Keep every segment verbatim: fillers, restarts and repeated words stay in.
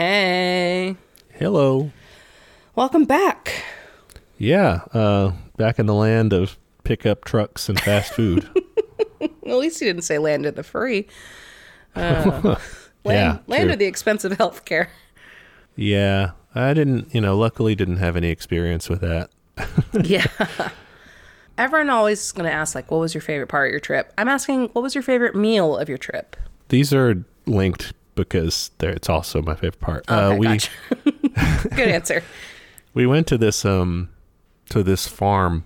Hey. Hello. Welcome back. Yeah, uh, back in the land of pickup trucks and fast food. At least you didn't say land of the free. Uh, land yeah, land of the expensive healthcare. Yeah, I didn't, you know, luckily didn't have any experience with that. Yeah. Everyone always is going to ask, like, what was your favorite part of your trip? I'm asking, what was your favorite meal of your trip? These are linked because they're, it's also my favorite part. Okay, uh, we, gotcha. Good answer. We went to this um to this farm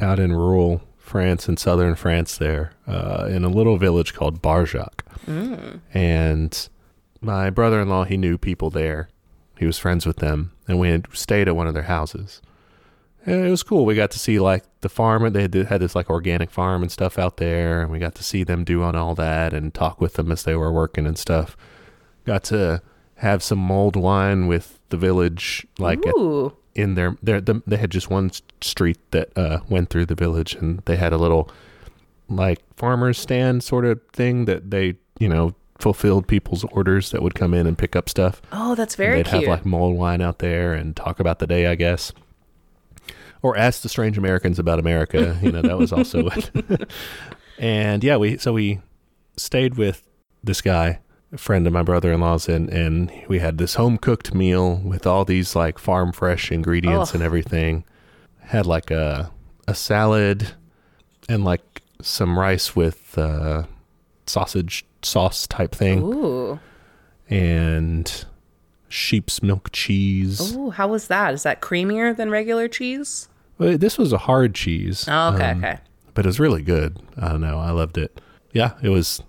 out in rural France, in southern France there, uh, in a little village called Barjac. Mm. And my brother-in-law, he knew people there. He was friends with them. And we had stayed at one of their houses. And it was cool. We got to see, like, the farm. They had this, like, organic farm and stuff out there. And we got to see them do on all that and talk with them as they were working and stuff. Got to have some mulled wine with the village, like, at, in their, their the, they had just one street that uh, went through the village. And they had a little, like, farmer's stand sort of thing that they, you know, fulfilled people's orders that would come in and pick up stuff. Oh, that's very cute. They'd have, like, mulled wine out there and talk about the day, I guess. Or ask the strange Americans about America. You know, that was also it. And yeah, we so we stayed with this guy, a friend of my brother-in-law's, and, and we had this home-cooked meal with all these, like, farm-fresh ingredients oh. and everything. Had, like, a, a salad and, like, some rice with uh, sausage sauce type thing. Ooh. And sheep's milk cheese. Oh, how was that? Is that creamier than regular cheese? Well, this was a hard cheese. Oh, okay, um, okay. But it was really good. I don't know. I loved it. Yeah, it was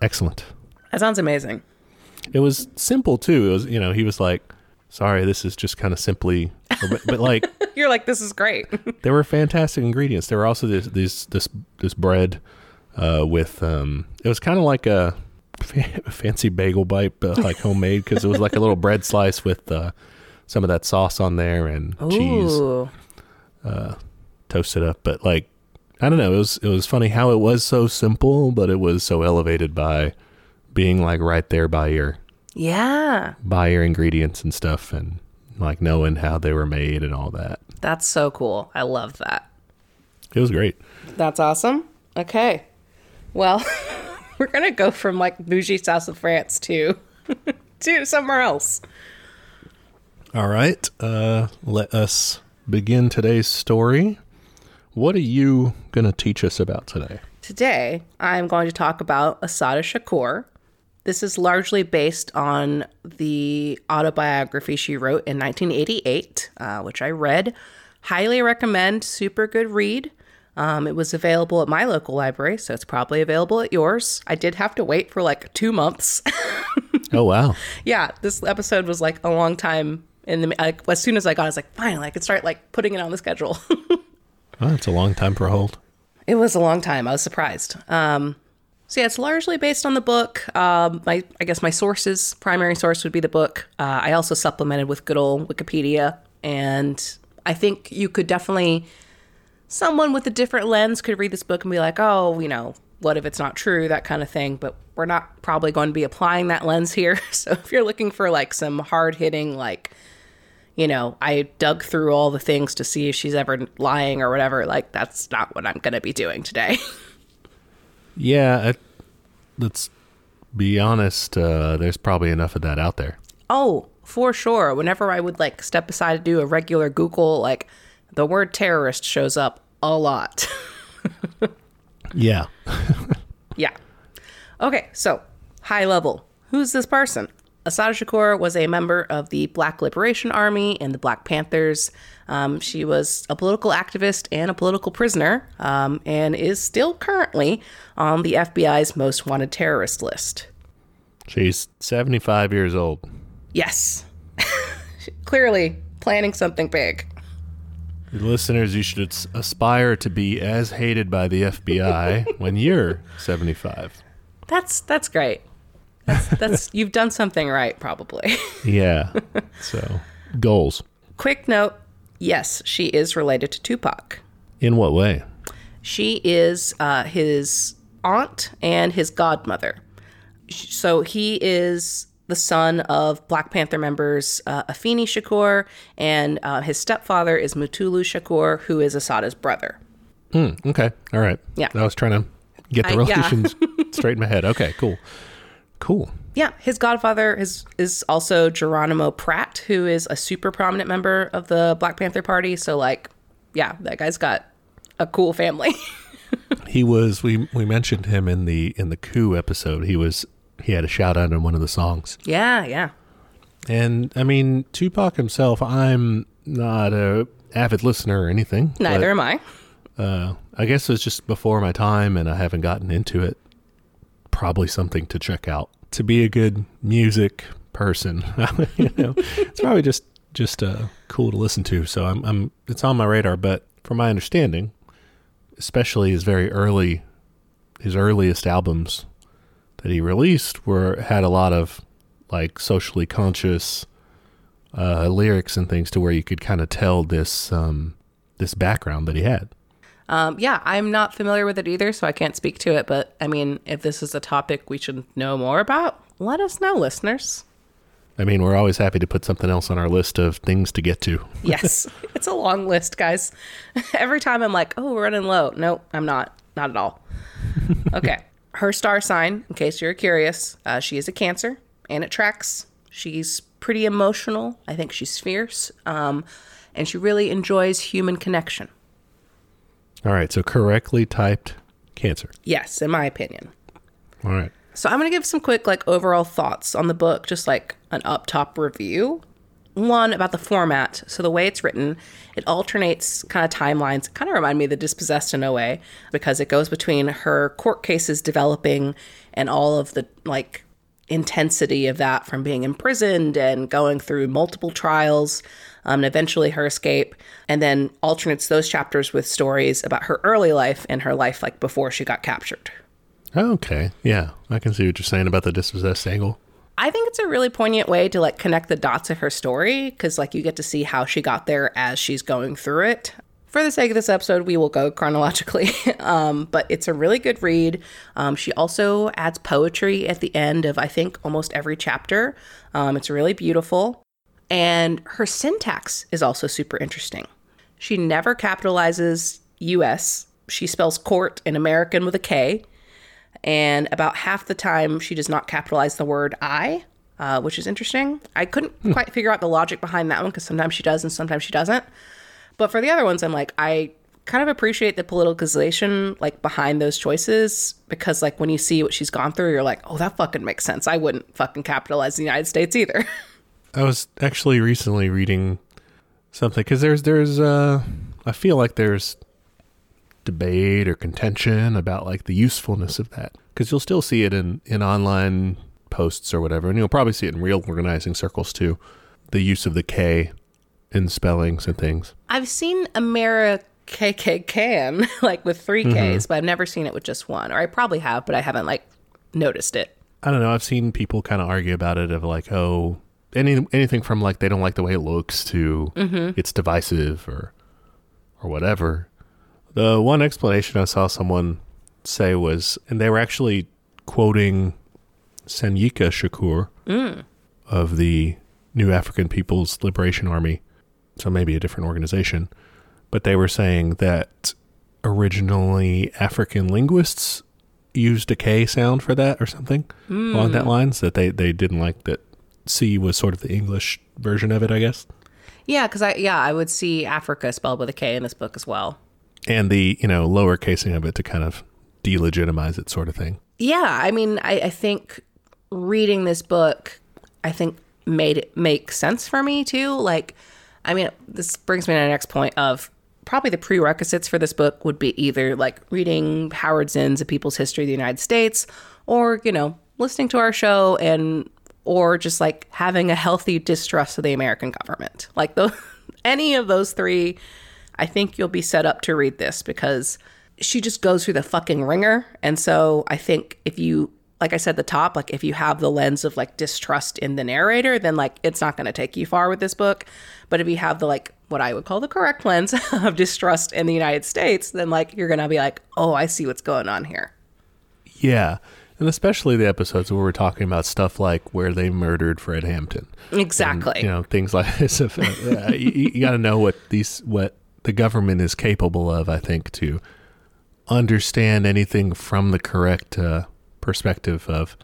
excellent. That sounds amazing. It was simple, too. It was, you know, he was like, sorry, this is just kind of simply, but, but like. You're like, this is great. There were fantastic ingredients. There were also this, this, this, this bread uh, with, um, it was kind of like a, fancy bagel bite, but like homemade, because it was like a little bread slice with uh, some of that sauce on there and Ooh. cheese uh, toasted up. But like, I don't know, it was it was funny how it was so simple, but it was so elevated by being like right there by ear. Yeah. By ear ingredients and stuff, and like knowing how they were made and all that. That's so cool. I love that. It was great. That's awesome. Okay. Well... We're going to go from, like, bougie south of France to, to somewhere else. All right. Uh, let us begin today's story. What are you going to teach us about today? Today, I'm going to talk about Assata Shakur. This is largely based on the autobiography she wrote in nineteen eighty-eight, uh, which I read. Highly recommend. Super good read. Um, it was available at my local library, so it's probably available at yours. I did have to wait for like two months. Oh, wow. Yeah, this episode was like a long time. In the, like, as soon as I got it, I was like, finally, I could start like putting it on the schedule. Oh, that's a long time for a hold. It was a long time. I was surprised. Um, so yeah, it's largely based on the book. Um, my, I guess my sources, primary source would be the book. Uh, I also supplemented with good old Wikipedia. And I think you could definitely... Someone with a different lens could read this book and be like, oh, you know, what if it's not true, that kind of thing. But we're not probably going to be applying that lens here. So if you're looking for like some hard hitting, like, you know, I dug through all the things to see if she's ever lying or whatever, like that's not what I'm going to be doing today. Yeah, I, let's be honest. Uh, there's probably enough of that out there. Oh, for sure. Whenever I would like step aside to do a regular Google, like the word terrorist shows up a lot. Yeah. Yeah. Okay, so high level. Who's this person? Assata Shakur was a member of the Black Liberation Army and the Black Panthers. Um, she was a political activist and a political prisoner, um, and is still currently on the F B I's most wanted terrorist list. She's seventy-five years old. Yes. Clearly planning something big. Listeners, you should aspire to be as hated by the F B I when you're seventy-five. That's that's great. That's, that's you've done something right, probably. Yeah. So, goals. Quick note, yes, she is related to Tupac. In what way? She is uh, his aunt and his godmother. So he is the son of Black Panther members uh, Afeni Shakur, and uh, his stepfather is Mutulu Shakur, who is Assata's brother. Mm, okay. All right. Yeah. I was trying to get the I, relations yeah. straight in my head. Okay, cool. Cool. Yeah. His godfather is, is also Geronimo Pratt, who is a super prominent member of the Black Panther Party. So, like, yeah, that guy's got a cool family. He was, we, we mentioned him in the, in the coup episode. He was, he had a shout out in one of the songs. Yeah. Yeah. And I mean, Tupac himself, I'm not a avid listener or anything. Neither but, am I. Uh, I guess it was just before my time and I haven't gotten into it. Probably something to check out to be a good music person. You know, it's probably just, just, uh, cool to listen to. So I'm, I'm, it's on my radar, but from my understanding, especially his very early, his earliest albums that he released were, had a lot of like socially conscious, uh, lyrics and things to where you could kind of tell this, um, this background that he had. Um, yeah, I'm not familiar with it either, so I can't speak to it. But I mean, if this is a topic we should know more about, let us know, listeners. I mean, we're always happy to put something else on our list of things to get to. Yes. It's a long list, guys. Every time I'm like, oh, we're running low. No, I'm not. Not at all. Okay. Her star sign, in case you're curious, uh, she is a Cancer, and it tracks. She's pretty emotional. I think she's fierce. Um, and she really enjoys human connection. All right. So correctly typed Cancer. Yes, in my opinion. All right. So I'm going to give some quick, like, overall thoughts on the book, just like an up top review. One, about the format. So the way it's written, it alternates kind of timelines. It kind of reminded me of The Dispossessed in a way, because it goes between her court cases developing and all of the, like, intensity of that from being imprisoned and going through multiple trials, um, and eventually her escape, and then alternates those chapters with stories about her early life and her life, like, before she got captured. Okay. Yeah. I can see what you're saying about the dispossessed angle. I think it's a really poignant way to, like, connect the dots of her story, because, like, you get to see how she got there as she's going through it. For the sake of this episode, we will go chronologically, um, but it's a really good read. Um, she also adds poetry at the end of, I think, almost every chapter. Um, it's really beautiful. And her syntax is also super interesting. She never capitalizes U S. She spells court in American with a K. And about half the time, she does not capitalize the word I, uh, which is interesting. I couldn't hmm. quite figure out the logic behind that one, because sometimes she does and sometimes she doesn't. But for the other ones, I'm like, I kind of appreciate the politicization, like, behind those choices, because, like, when you see what she's gone through, you're like, oh, that fucking makes sense. I wouldn't fucking capitalize the United States either. I was actually recently reading something, because there's, there's, uh, I feel like there's debate or contention about, like, the usefulness of that, because you'll still see it in, in online posts or whatever, and you'll probably see it in real organizing circles too, the use of the K in spellings and things. I've seen American, like, with three Ks, mm-hmm. but I've never seen it with just one. Or I probably have, but I haven't, like, noticed it. I don't know. I've seen people kind of argue about it, of like, oh, any anything from, like, they don't like the way it looks to mm-hmm. it's divisive or or whatever. The one explanation I saw someone say was, and they were actually quoting Sanyika Shakur mm. of the New African People's Liberation Army. So maybe a different organization, but they were saying that originally African linguists used a K sound for that or something mm. along that lines, that they, they didn't like that C was sort of the English version of it, I guess. Yeah. Cause I, yeah, I would see Africa spelled with a K in this book as well. And the, you know, lower casing of it to kind of delegitimize it, sort of thing. Yeah. I mean, I, I think reading this book, I think made it make sense for me too. Like, I mean, this brings me to the next point of probably the prerequisites for this book would be either, like, reading Howard Zinn's A People's History of the United States, or, you know, listening to our show, and or just, like, having a healthy distrust of the American government. Like, the, any of those three, I think you'll be set up to read this, because she just goes through the fucking ringer. And so I think if you, like I said at the top, like, if you have the lens of, like, distrust in the narrator, then, like, it's not going to take you far with this book. But if you have the, like, what I would call the correct lens of distrust in the United States, then, like, you're going to be like, oh, I see what's going on here. Yeah. And especially the episodes where we're talking about stuff like where they murdered Fred Hampton. Exactly. And, you know, things like this. you you got to know what these what the government is capable of, I think, to understand anything from the correct uh, perspective of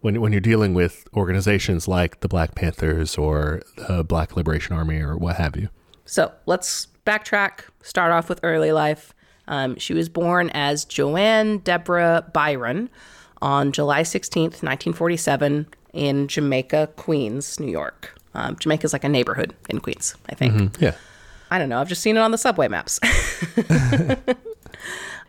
when when you're dealing with organizations like the Black Panthers or the Black Liberation Army or what have you. So let's backtrack, start off with early life. Um, she was born as Joanne Deborah Byron on July sixteenth, nineteen forty-seven in Jamaica, Queens, New York. Um, Jamaica is like a neighborhood in Queens, I think. Mm-hmm. Yeah. I don't know. I've just seen it on the subway maps.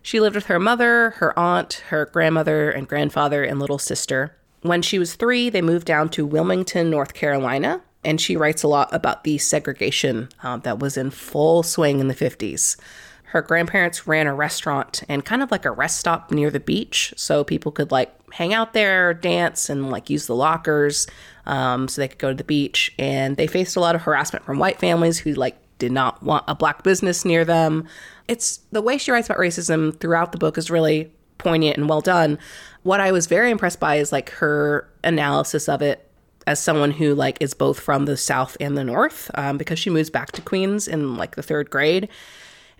She lived with her mother, her aunt, her grandmother and grandfather and little sister. When she was three, they moved down to Wilmington, North Carolina. And she writes a lot about the segregation um, that was in full swing in the fifties. Her grandparents ran a restaurant and kind of like a rest stop near the beach. So people could like hang out there, dance, and like use the lockers um, so they could go to the beach. And they faced a lot of harassment from white families who like did not want a black business near them. It's the way she writes about racism throughout the book is really poignant and well done. What I was very impressed by is like her analysis of it as someone who like is both from the South and the North, um, because she moves back to Queens in like the third grade.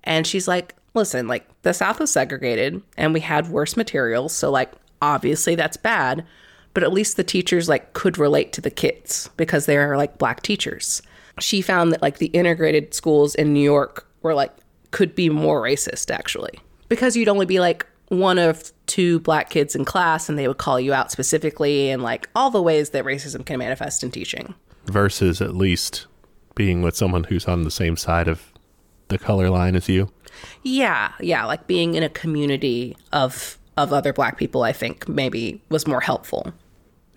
And she's like, listen, like the South was segregated and we had worse materials. So like, obviously that's bad, but at least the teachers like could relate to the kids because they are like black teachers. She found that like the integrated schools in New York were like, could be more racist actually, because you'd only be like one of two black kids in class and they would call you out specifically and like all the ways that racism can manifest in teaching. Versus at least being with someone who's on the same side of the color line as you. Yeah, yeah, like being in a community of of other black people, I think maybe was more helpful.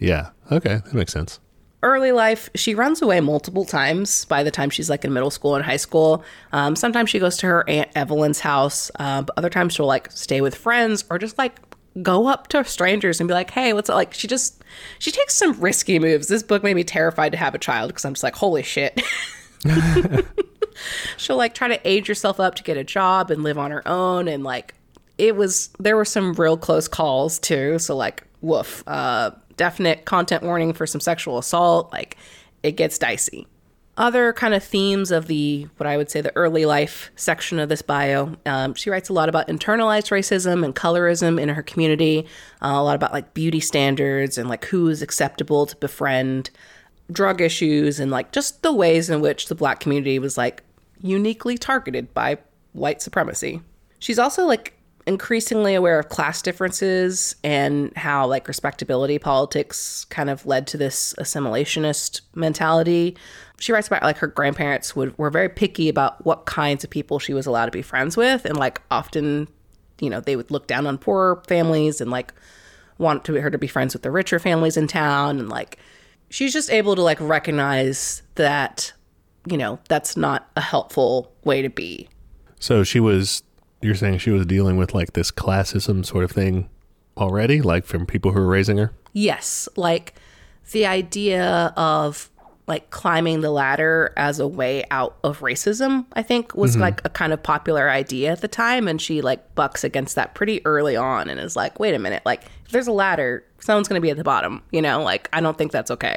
Yeah, okay, that makes sense. Early life, she runs away multiple times by the time she's like in middle school and high school. Um, sometimes she goes to her Aunt Evelyn's house, uh, but other times she'll like stay with friends or just like go up to strangers and be like, hey, what's up? Like, she just, she takes some risky moves. This book made me terrified to have a child because I'm just like, holy shit. She'll like try to age herself up to get a job and live on her own. And like, it was, there were some real close calls too. So like, woof, uh, definite content warning for some sexual assault. Like it gets dicey. Other kind of themes of the, what I would say the early life section of this bio. Um, she writes a lot about internalized racism and colorism in her community. Uh, a lot about like beauty standards and like who is acceptable to befriend, drug issues, and like just the ways in which the black community was like uniquely targeted by white supremacy. She's also like increasingly aware of class differences and how like respectability politics kind of led to this assimilationist mentality. She writes about like her grandparents would were very picky about what kinds of people she was allowed to be friends with, and like often, you know, they would look down on poorer families and like want to her to be friends with the richer families in town. And like she's just able to like recognize that, you know, that's not a helpful way to be. So she was, you're saying she was dealing with like this classism sort of thing already, like from people who were raising her? Yes. Like the idea of like climbing the ladder as a way out of racism, I think was mm-hmm. like a kind of popular idea at the time. And she like bucks against that pretty early on and is like, wait a minute, like if there's a ladder, someone's going to be at the bottom, you know, like I don't think that's okay.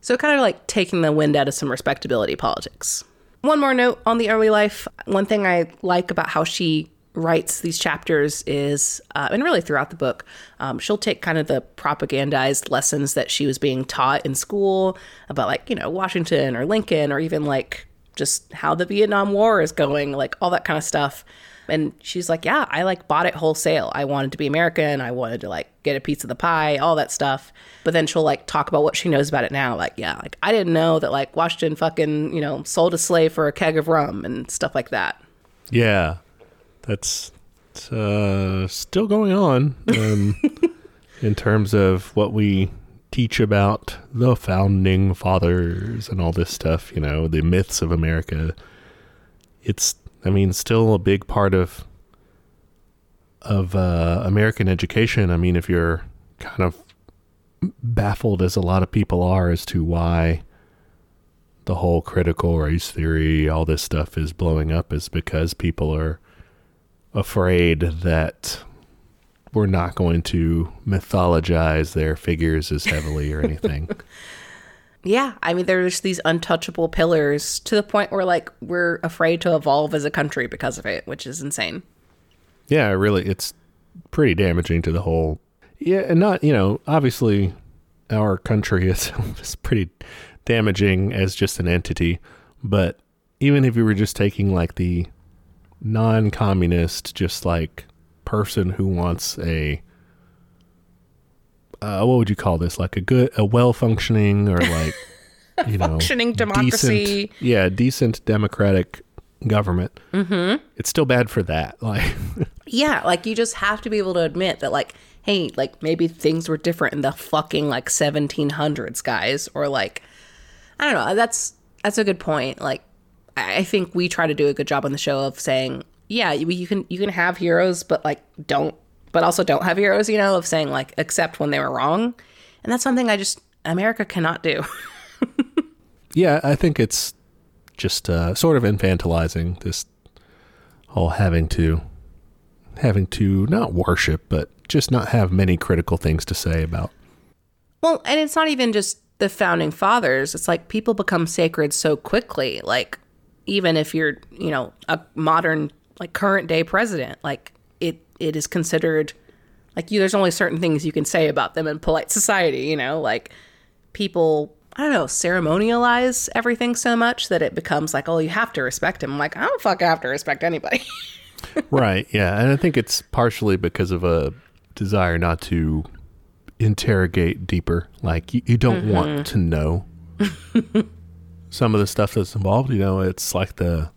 So kind of like taking the wind out of some respectability politics. One more note on the early life. One thing I like about how she writes these chapters is, uh, and really throughout the book, um, she'll take kind of the propagandized lessons that she was being taught in school about like, you know, Washington or Lincoln, or even like just how the Vietnam War is going, like all that kind of stuff. And she's like, yeah, I like bought it wholesale. I wanted to be American. I wanted to like get a piece of the pie, all that stuff. But then she'll like talk about what she knows about it now. Like, yeah, like I didn't know that like Washington fucking, you know, sold a slave for a keg of rum and stuff like that. Yeah, that's uh, still going on um, in terms of what we teach about the founding fathers and all this stuff, you know, the myths of America. It's, I mean, still a big part of of uh, American education. I mean, if you're kind of baffled, as a lot of people are, as to why the whole critical race theory, all this stuff is blowing up, is because people are afraid that we're not going to mythologize their figures as heavily or anything. Yeah. I mean, there's these untouchable pillars to the point where, like, we're afraid to evolve as a country because of it, which is insane. Yeah, really. It's pretty damaging to the whole. Yeah. And not, you know, obviously our country itself is pretty damaging as just an entity. But even if you were just taking, like, the non-communist, just like person who wants a, uh, what would you call this? Like a good, a well-functioning or like, you know, functioning democracy. Decent, yeah. Decent democratic government. Mm-hmm. It's still bad for that. Like, yeah. Like, you just have to be able to admit that, like, hey, like, maybe things were different in the fucking, like, seventeen hundreds, guys. Or, like, I don't know. That's, that's a good point. Like, I think we try to do a good job on the show of saying, yeah, you can you can have heroes, but like don't, but also don't have heroes, you know, of saying like accept when they were wrong. And that's something I just, America cannot do. Yeah, I think it's just uh, sort of infantilizing this whole having to, having to not worship, but just not have many critical things to say about. Well, and it's not even just the founding fathers. It's like people become sacred so quickly, like, even if you're, you know, a modern, like, current day president, like, it, it is considered, like, you, there's only certain things you can say about them in polite society, you know, like, people, I don't know, ceremonialize everything so much that it becomes like, oh, you have to respect him. I'm like, I don't fuck have to respect anybody. Right. Yeah. And I think it's partially because of a desire not to interrogate deeper. Like, you, you don't mm-hmm. want to know. Some of the stuff that's involved, you know, it's like the,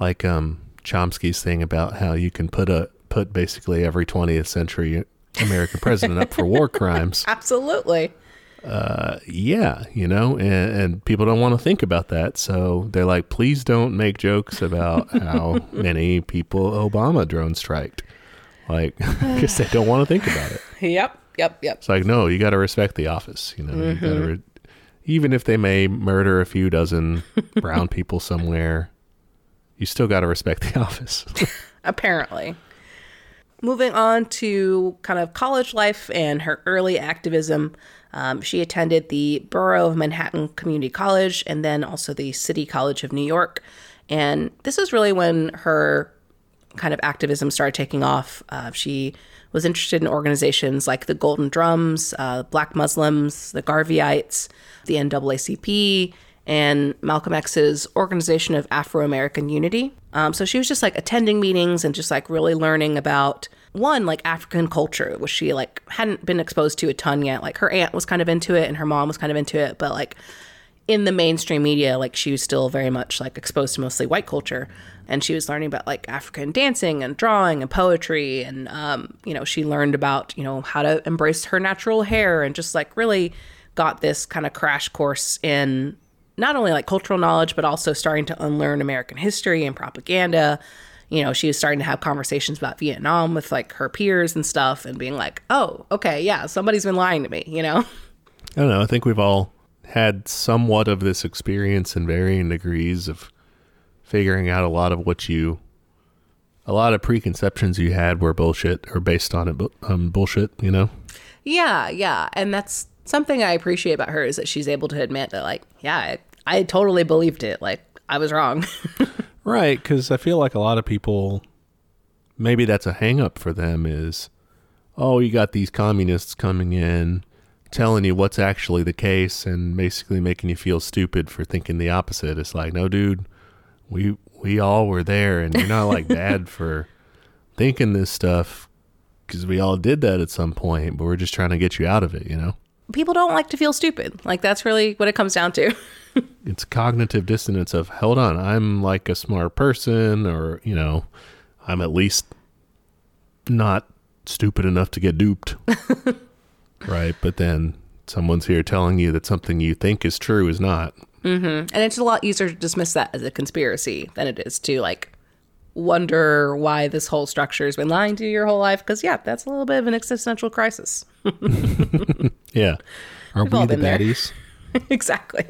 like um, Chomsky's thing about how you can put a put basically every twentieth century American president up for war crimes. Absolutely. Uh, yeah, you know, and, and people don't want to think about that, so they're like, please don't make jokes about how many people Obama drone striked, like, because they don't want to think about it. Yep, yep, yep. It's like, no, you got to respect the office, you know. Mm-hmm. You got to. Re- Even if they may murder a few dozen brown people somewhere, you still got to respect the office. Apparently. Moving on to kind of college life and her early activism, um, she attended the Borough of Manhattan Community College and then also the City College of New York. And this is really when her kind of activism started taking off. Uh, she was interested in organizations like the Golden Drums, uh, Black Muslims, the Garveyites, the N double A C P, and Malcolm X's Organization of Afro-American Unity. Um, so she was just like attending meetings and just like really learning about, one, like African culture, which she like hadn't been exposed to a ton yet. Like, her aunt was kind of into it and her mom was kind of into it, but like in the mainstream media, like, she was still very much like exposed to mostly white culture. And she was learning about like African dancing and drawing and poetry. And, um, you know, she learned about, you know, how to embrace her natural hair and just like really got this kind of crash course in not only like cultural knowledge, but also starting to unlearn American history and propaganda. You know, she was starting to have conversations about Vietnam with like her peers and stuff and being like, oh, okay, yeah, somebody's been lying to me, you know? I don't know. I think we've all had somewhat of this experience in varying degrees of figuring out a lot of what you, a lot of preconceptions you had were bullshit or based on it, um, bullshit, you know? Yeah, yeah. And that's something I appreciate about her is that she's able to admit that, like, yeah, I, I totally believed it. Like, I was wrong. Right. Because I feel like a lot of people, maybe that's a hang up for them is, oh, you got these communists coming in, telling you what's actually the case and basically making you feel stupid for thinking the opposite. It's like, no, dude, we we all were there and you're not like bad for thinking this stuff because we all did that at some point, but we're just trying to get you out of it, you know? People don't like to feel stupid. Like, that's really what it comes down to. It's cognitive dissonance of, hold on, I'm like a smart person or, you know, I'm at least not stupid enough to get duped. Right. But then someone's here telling you that something you think is true is not. Mm-hmm. And it's a lot easier to dismiss that as a conspiracy than it is to like wonder why this whole structure has been lying to you your whole life. Because, yeah, that's a little bit of an existential crisis. Yeah. Are We've we all the been baddies? There. Exactly.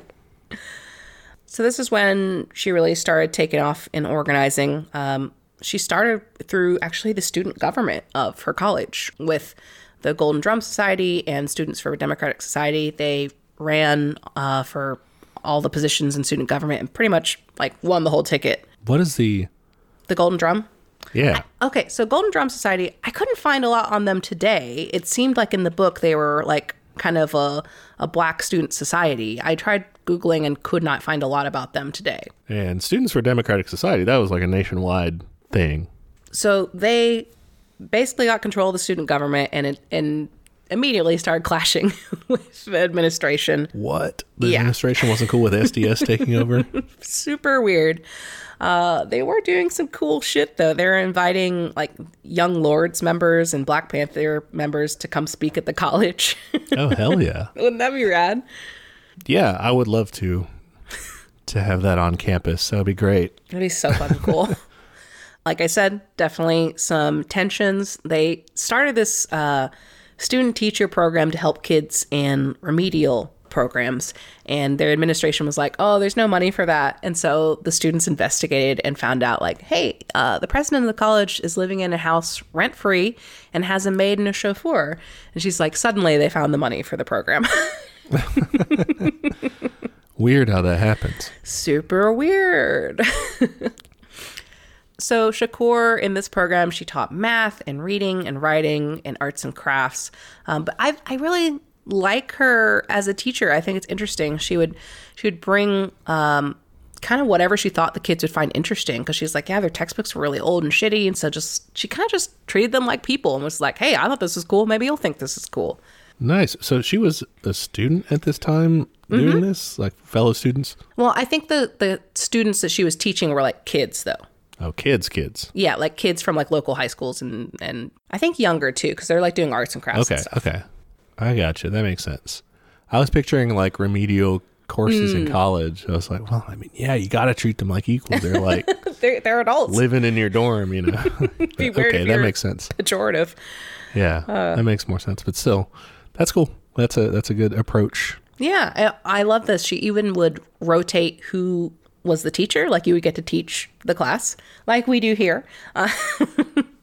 So this is when she really started taking off in organizing. Um, she started through actually the student government of her college with the Golden Drum Society and Students for a Democratic Society. They ran uh, for all the positions in student government and pretty much like won the whole ticket. What is the... The Golden Drum? Yeah. I, okay, so Golden Drum Society, I couldn't find a lot on them today. It seemed like in the book they were like kind of a, a black student society. I tried Googling and could not find a lot about them today. And Students for a Democratic Society, that was like a nationwide thing. So they basically got control of the student government and it, and immediately started clashing with the administration. What? The yeah. administration wasn't cool with S D S taking over? Super weird. Uh, they were doing some cool shit, though. They're inviting, like, Young Lords members and Black Panther members to come speak at the college. Oh, hell yeah. Wouldn't that be rad? Yeah, I would love to to have that on campus. That would be great. That'd be so fun and cool. Like I said, definitely some tensions. They started this uh, student teacher program to help kids in remedial programs, and their administration was like, oh, there's no money for that. And so the students investigated and found out, like, hey, uh, the president of the college is living in a house rent free and has a maid and a chauffeur. And she's like, suddenly they found the money for the program. Weird how that happens. Super weird. So Shakur, in this program, she taught math and reading and writing and arts and crafts. Um, but I, I really like her as a teacher. I think it's interesting. She would, she would bring um, kind of whatever she thought the kids would find interesting, because she's like, yeah, their textbooks were really old and shitty, and so just she kind of just treated them like people and was like, hey, I thought this was cool. Maybe you'll think this is cool. Nice. So she was a student at this time doing mm-hmm. this, like fellow students? Well, I think the, the students that she was teaching were like kids, though. Oh, kids, kids. Yeah, like kids from like local high schools and, and I think younger, too, because they're like doing arts and crafts. Okay, and stuff. Okay. I gotcha. That makes sense. I was picturing like remedial courses mm. in college. I was like, well, I mean, yeah, you got to treat them like equals. They're like they're, they're adults living in your dorm, you know. Be weird. Okay, that makes sense. Pejorative. Yeah, uh, that makes more sense. But still, that's cool. That's a that's a good approach. Yeah, I, I love this. She even would rotate who was the teacher. Like you would get to teach the class like we do here. Uh,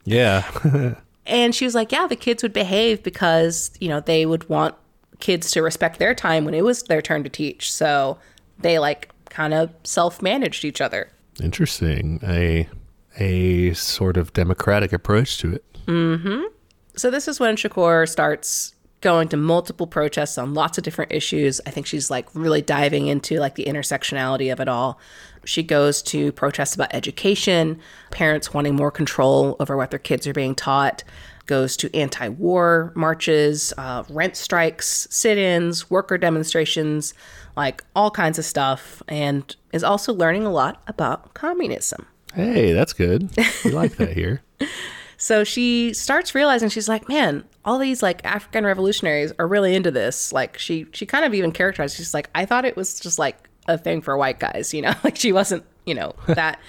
yeah. And she was like, yeah, the kids would behave because, you know, they would want kids to respect their time when it was their turn to teach. So they like kind of self-managed each other. Interesting. A a sort of democratic approach to it. Mm-hmm. So this is when Shakur starts going to multiple protests on lots of different issues. I think she's like really diving into like the intersectionality of it all. She goes to protests about education, parents wanting more control over what their kids are being taught, goes to anti-war marches, uh, rent strikes, sit-ins, worker demonstrations, like all kinds of stuff, and is also learning a lot about communism. Hey, that's good. We like that here. So she starts realizing, she's like, man, all these like African revolutionaries are really into this. Like she, she kind of even characterized, she's like, I thought it was just like a thing for white guys, you know, like she wasn't, you know, that.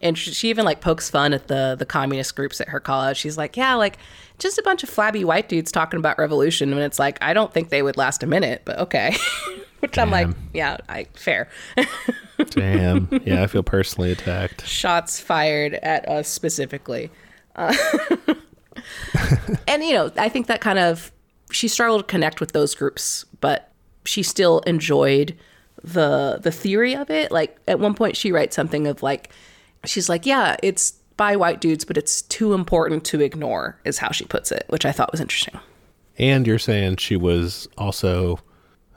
And she even like pokes fun at the, the communist groups at her college. She's like, yeah, like just a bunch of flabby white dudes talking about revolution. And it's like, I don't think they would last a minute, but okay. Which Damn. I'm like, yeah, I fair. Damn. Yeah. I feel personally attacked. Shots fired at us specifically. Uh, and, you know, I think that kind of, she struggled to connect with those groups, but she still enjoyed the the theory of it. Like at one point she writes something of like, she's like, yeah, it's by white dudes, but it's too important to ignore is how she puts it, which I thought was interesting. And you're saying she was also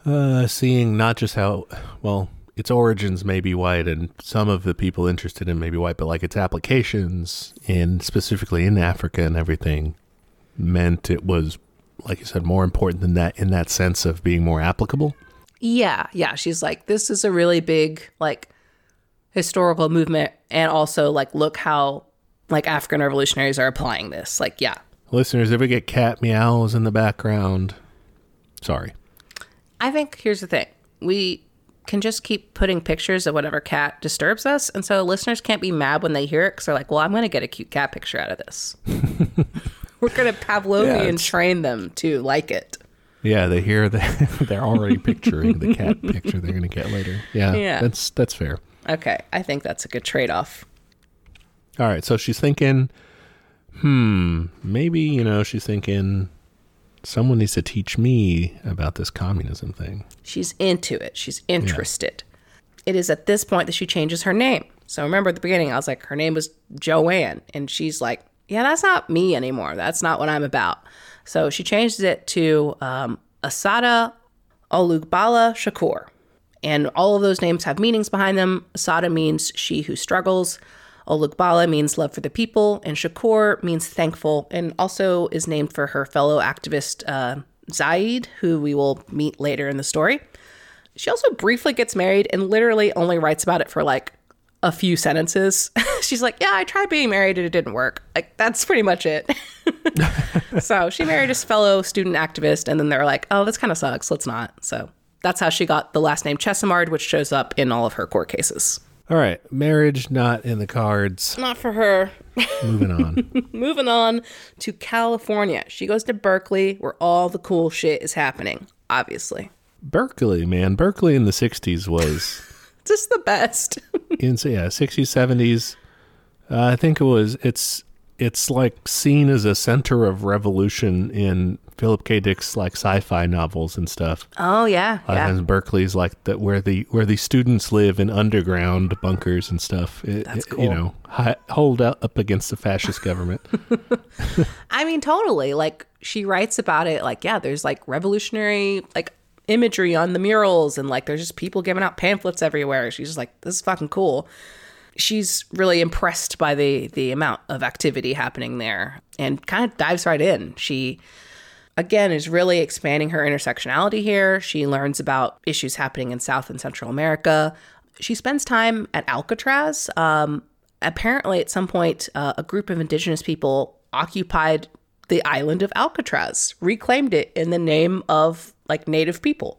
uh, seeing not just how, well, its origins may be white and some of the people interested in may be white, but like its applications and specifically in Africa and everything meant it was, like you said, more important than that in that sense of being more applicable. Yeah. Yeah. She's like, this is a really big, like, historical movement. And also, like, look how, like, African revolutionaries are applying this. Like, yeah. Listeners, if we get cat meows in the background, sorry. I think here's the thing. We can just keep putting pictures of whatever cat disturbs us. And so listeners can't be mad when they hear it because they're like, well, I'm going to get a cute cat picture out of this. We're going to Pavlovian yeah, train them to like it. Yeah, they hear that. They're already picturing the cat picture they're going to get later. Yeah, yeah, that's that's fair. Okay, I think that's a good trade-off. All right. So she's thinking, hmm, maybe, you know, she's thinking someone needs to teach me about this communism thing. She's into it. She's interested. Yeah. It is at this point that she changes her name. So remember at the beginning, I was like, her name was Joanne. And she's like, yeah, that's not me anymore. That's not what I'm about. So she changes it to um, Assata Olugbala Shakur. And all of those names have meanings behind them. Assata means she who struggles. Olugbala means love for the people. And Shakur means thankful, and also is named for her fellow activist, uh, Zaid, who we will meet later in the story. She also briefly gets married and literally only writes about it for like a few sentences. She's like, yeah, I tried being married and it didn't work. Like, that's pretty much it. So she married a fellow student activist, and then they're like, oh, this kind of sucks. Let's not. So that's how she got the last name Chesimard, which shows up in all of her court cases. All right. Marriage not in the cards. Not for her. Moving on. Moving on to California. She goes to Berkeley, where all the cool shit is happening, obviously. Berkeley, man. Berkeley in the sixties was... just the best. in, yeah, sixties, seventies. Uh, I think it was... It's it's like seen as a center of revolution in... Philip K. Dick's like sci-fi novels and stuff. Oh yeah, uh, yeah. And Berkeley's like that where the where the students live in underground bunkers and stuff. It, That's cool. It, you know, hi, hold up, up against the fascist government. I mean, totally. Like she writes about it. Like yeah, there's like revolutionary like imagery on the murals, and like there's just people giving out pamphlets everywhere. She's just like, this is fucking cool. She's really impressed by the the amount of activity happening there, and kind of dives right in. She. Again, is really expanding her intersectionality here. She learns about issues happening in South and Central America. She spends time at Alcatraz. Um, apparently, at some point, uh, a group of indigenous people occupied the island of Alcatraz, reclaimed it in the name of like native people.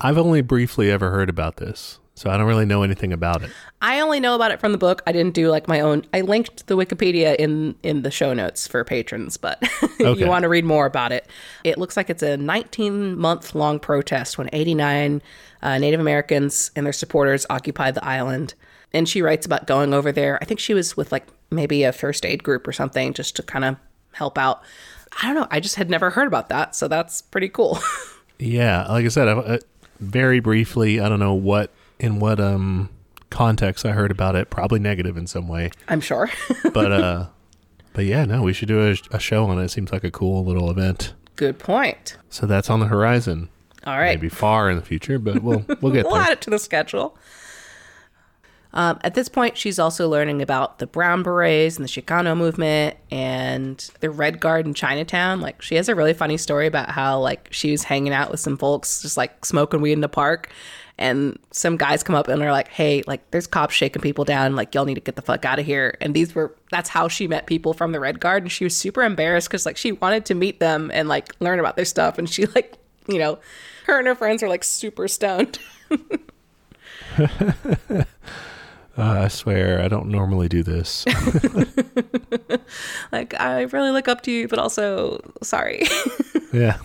I've only briefly ever heard about this, so I don't really know anything about it. I only know about it from the book. I didn't do like my own. I linked the Wikipedia in, in the show notes for patrons, but if okay. you want to read more about it. It looks like it's a nineteen month long protest when eighty-nine uh, Native Americans and their supporters occupied the island. And she writes about going over there. I think she was with like maybe a first aid group or something just to kind of help out. I don't know. I just had never heard about that. So that's pretty cool. Yeah. Like I said, I, uh, very briefly, I don't know what, in what um context I heard about it, probably negative in some way, I'm sure. but uh but yeah, no, we should do a, a show on it. It seems like a cool little event. Good point. So that's on the horizon. All right. Maybe far in the future, but we'll we'll get we'll there. Add it to the schedule. Um, at this point, she's also learning about the Brown Berets and the Chicano movement and the Red Guard in Chinatown. Like, she has a really funny story about how, like, she was hanging out with some folks just, like, smoking weed in the park. And some guys come up and are like, hey, like, there's cops shaking people down. Like, y'all need to get the fuck out of here. And these were, that's how she met people from the Red Guard. And she was super embarrassed because, like, she wanted to meet them and, like, learn about their stuff. And she, like, you know, her and her friends are, like, super stoned. Uh, I swear, I don't normally do this. Like, I really look up to you, but also, sorry. Yeah.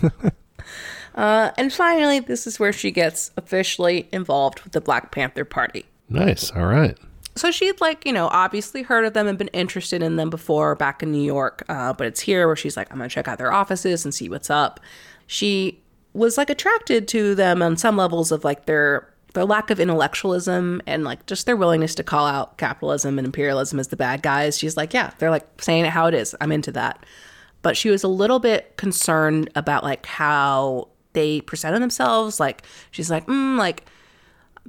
uh, and finally, this is where she gets officially involved with the Black Panther Party. Nice. All right. So she'd, like, you know, obviously heard of them and been interested in them before back in New York. Uh, but it's here where she's like, I'm going to check out their offices and see what's up. She was, like, attracted to them on some levels of, like, their... their lack of intellectualism and like just their willingness to call out capitalism and imperialism as the bad guys. She's like, yeah, they're like saying it how it is. I'm into that. But she was a little bit concerned about like how they presented themselves. Like she's like, mm, like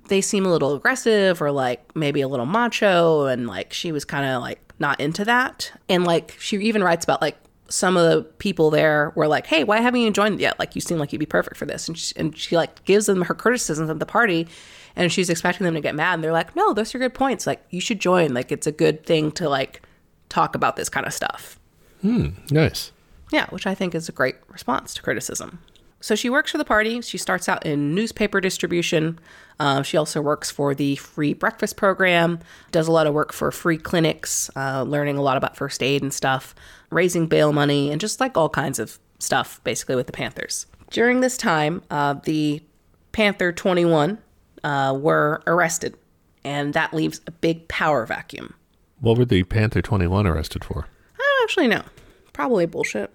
they seem a little aggressive or like maybe a little macho. And like she was kind of like not into that. And like she even writes about like some of the people there were like, hey, why haven't you joined yet? Like, you seem like you'd be perfect for this. And she, and she like gives them her criticisms of the party, and she's expecting them to get mad. And they're like, no, those are good points. Like, you should join. Like, it's a good thing to like talk about this kind of stuff. Hmm. Nice. Yeah. Which I think is a great response to criticism. So she works for the party. She starts out in newspaper distribution. Uh, she also works for the free breakfast program, does a lot of work for free clinics, uh, learning a lot about first aid and stuff, raising bail money, and just like all kinds of stuff, basically, with the Panthers. During this time, uh, the Panther twenty-one uh, were arrested, and that leaves a big power vacuum. What were the Panther twenty-one arrested for? I don't actually know. Probably bullshit.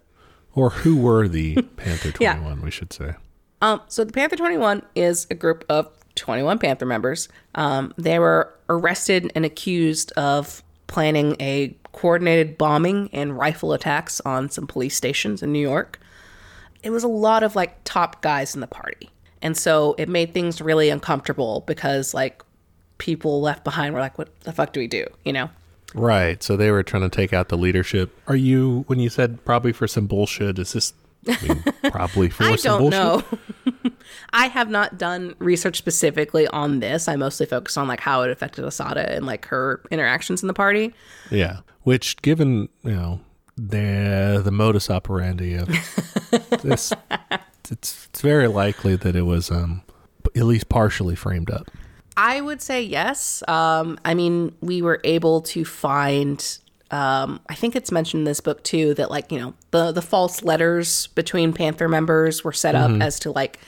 Or who were the Panther twenty-one, yeah. we should say. Um, so the Panther twenty-one is a group of twenty-one Panther members. Um, they were arrested and accused of planning a coordinated bombing and rifle attacks on some police stations in New York. It was a lot of like top guys in the party. And so it made things really uncomfortable because like people left behind were like, what the fuck do we do? You know? Right. So they were trying to take out the leadership. Are you, when you said probably for some bullshit, is this I mean, probably for I some bullshit? I don't know. I have not done research specifically on this. I mostly focused on like how it affected Assata and like her interactions in the party. Yeah. Which given, you know, the, the modus operandi of this, it's, it's very likely that it was um, at least partially framed up. I would say yes. Um, I mean, we were able to find, um, I think it's mentioned in this book too, that like, you know, the, the false letters between Panther members were set up mm-hmm. as to like,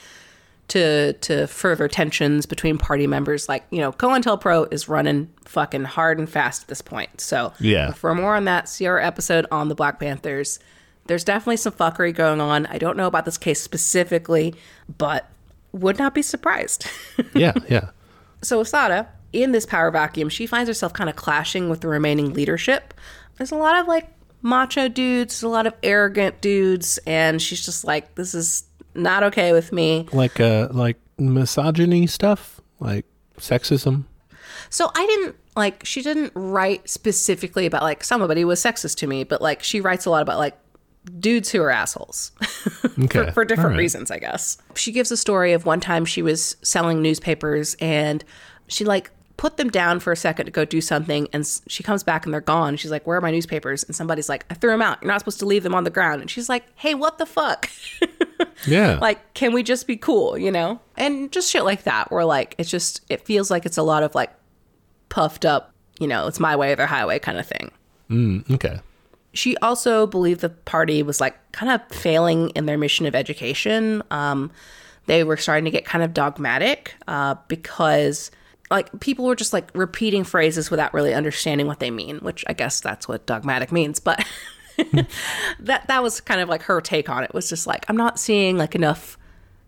to to further tensions between party members. Like, you know, COINTELPRO is running fucking hard and fast at this point. So yeah. For more on that, see our episode on the Black Panthers. There's definitely some fuckery going on. I don't know about this case specifically, but would not be surprised. yeah, yeah. So Assata, in this power vacuum, she finds herself kind of clashing with the remaining leadership. There's a lot of like macho dudes, a lot of arrogant dudes, and she's just like, this is not okay with me. Like uh, like misogyny stuff? Like sexism? So I didn't, like, she didn't write specifically about like somebody was sexist to me, but like she writes a lot about like dudes who are assholes okay. for, for different right. reasons, I guess. She gives a story of one time she was selling newspapers and she like put them down for a second to go do something. And she comes back and they're gone. She's like, where are my newspapers? And somebody's like, I threw them out. You're not supposed to leave them on the ground. And she's like, hey, what the fuck? yeah. Like, can we just be cool, you know? And just shit like that. Where like, it's just, it feels like it's a lot of like puffed up, you know, it's my way or the highway kind of thing. Mm, okay. She also believed the party was like kind of failing in their mission of education. Um, they were starting to get kind of dogmatic uh, because like people were just like repeating phrases without really understanding what they mean, which I guess that's what dogmatic means. But that that was kind of like her take on it was just like, I'm not seeing like enough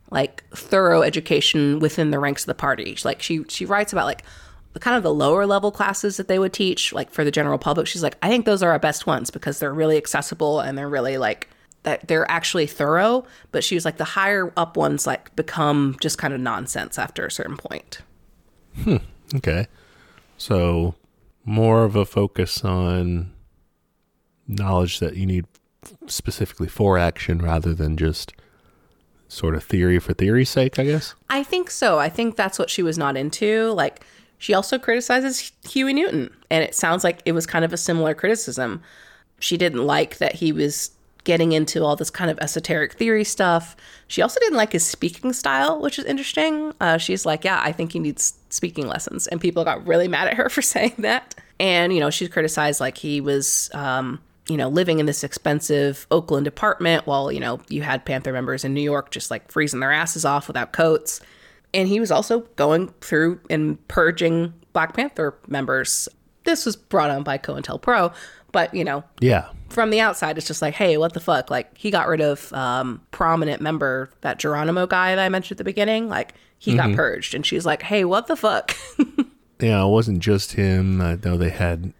like thorough education within the ranks of the party. Like she she writes about like kind of the lower level classes that they would teach, like for the general public. She's like, I think those are our best ones because they're really accessible and they're really like that they're actually thorough. But she was like the higher up ones like become just kind of nonsense after a certain point. Hmm. Okay. So more of a focus on knowledge that you need specifically for action rather than just sort of theory for theory's sake, I guess. I think so. I think that's what she was not into. Like, she also criticizes Huey Newton, and it sounds like it was kind of a similar criticism. She didn't like that he was getting into all this kind of esoteric theory stuff. She also didn't like his speaking style, which is interesting. Uh, she's like, yeah, I think he needs speaking lessons. And people got really mad at her for saying that. And, you know, she criticized like he was, um, you know, living in this expensive Oakland apartment while, you know, you had Panther members in New York just like freezing their asses off without coats. And he was also going through and purging Black Panther members. This was brought on by COINTELPRO, but, you know, yeah. From the outside, it's just like, hey, what the fuck? Like, he got rid of um, prominent member, that Geronimo guy that I mentioned at the beginning. Like, he mm-hmm. got purged. And she's like, hey, what the fuck? yeah, it wasn't just him. I know they had,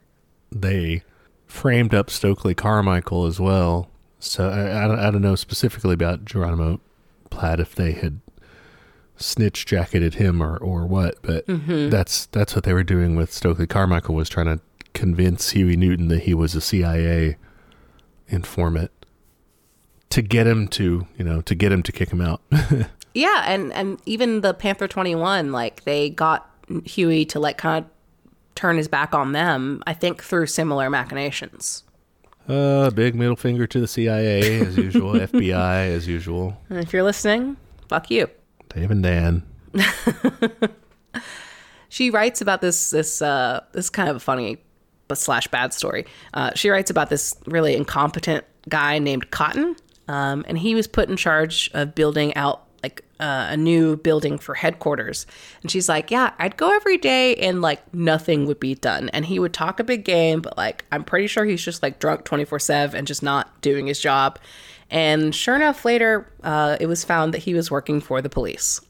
they framed up Stokely Carmichael as well. So I, I, don't, I don't know specifically about Geronimo Platt if they had snitch jacketed him or or what, but mm-hmm. that's that's what they were doing with Stokely Carmichael, was trying to convince Huey Newton that he was a C I A informant to get him to, you know, to get him to kick him out. yeah, and and even the Panther twenty-one, like they got Huey to like kind of turn his back on them, I think through similar machinations. Uh, big middle finger to the C I A as usual, F B I as usual. And if you're listening, fuck you. Dave and Dan. She writes about this, this, uh, this kind of a funny but slash bad story. Uh, she writes about this really incompetent guy named Cotton. Um, and he was put in charge of building out like uh, a new building for headquarters. And she's like, yeah, I'd go every day and like nothing would be done. And he would talk a big game, but like, I'm pretty sure he's just like drunk twenty-four seven and just not doing his job. And sure enough, later, uh, it was found that he was working for the police.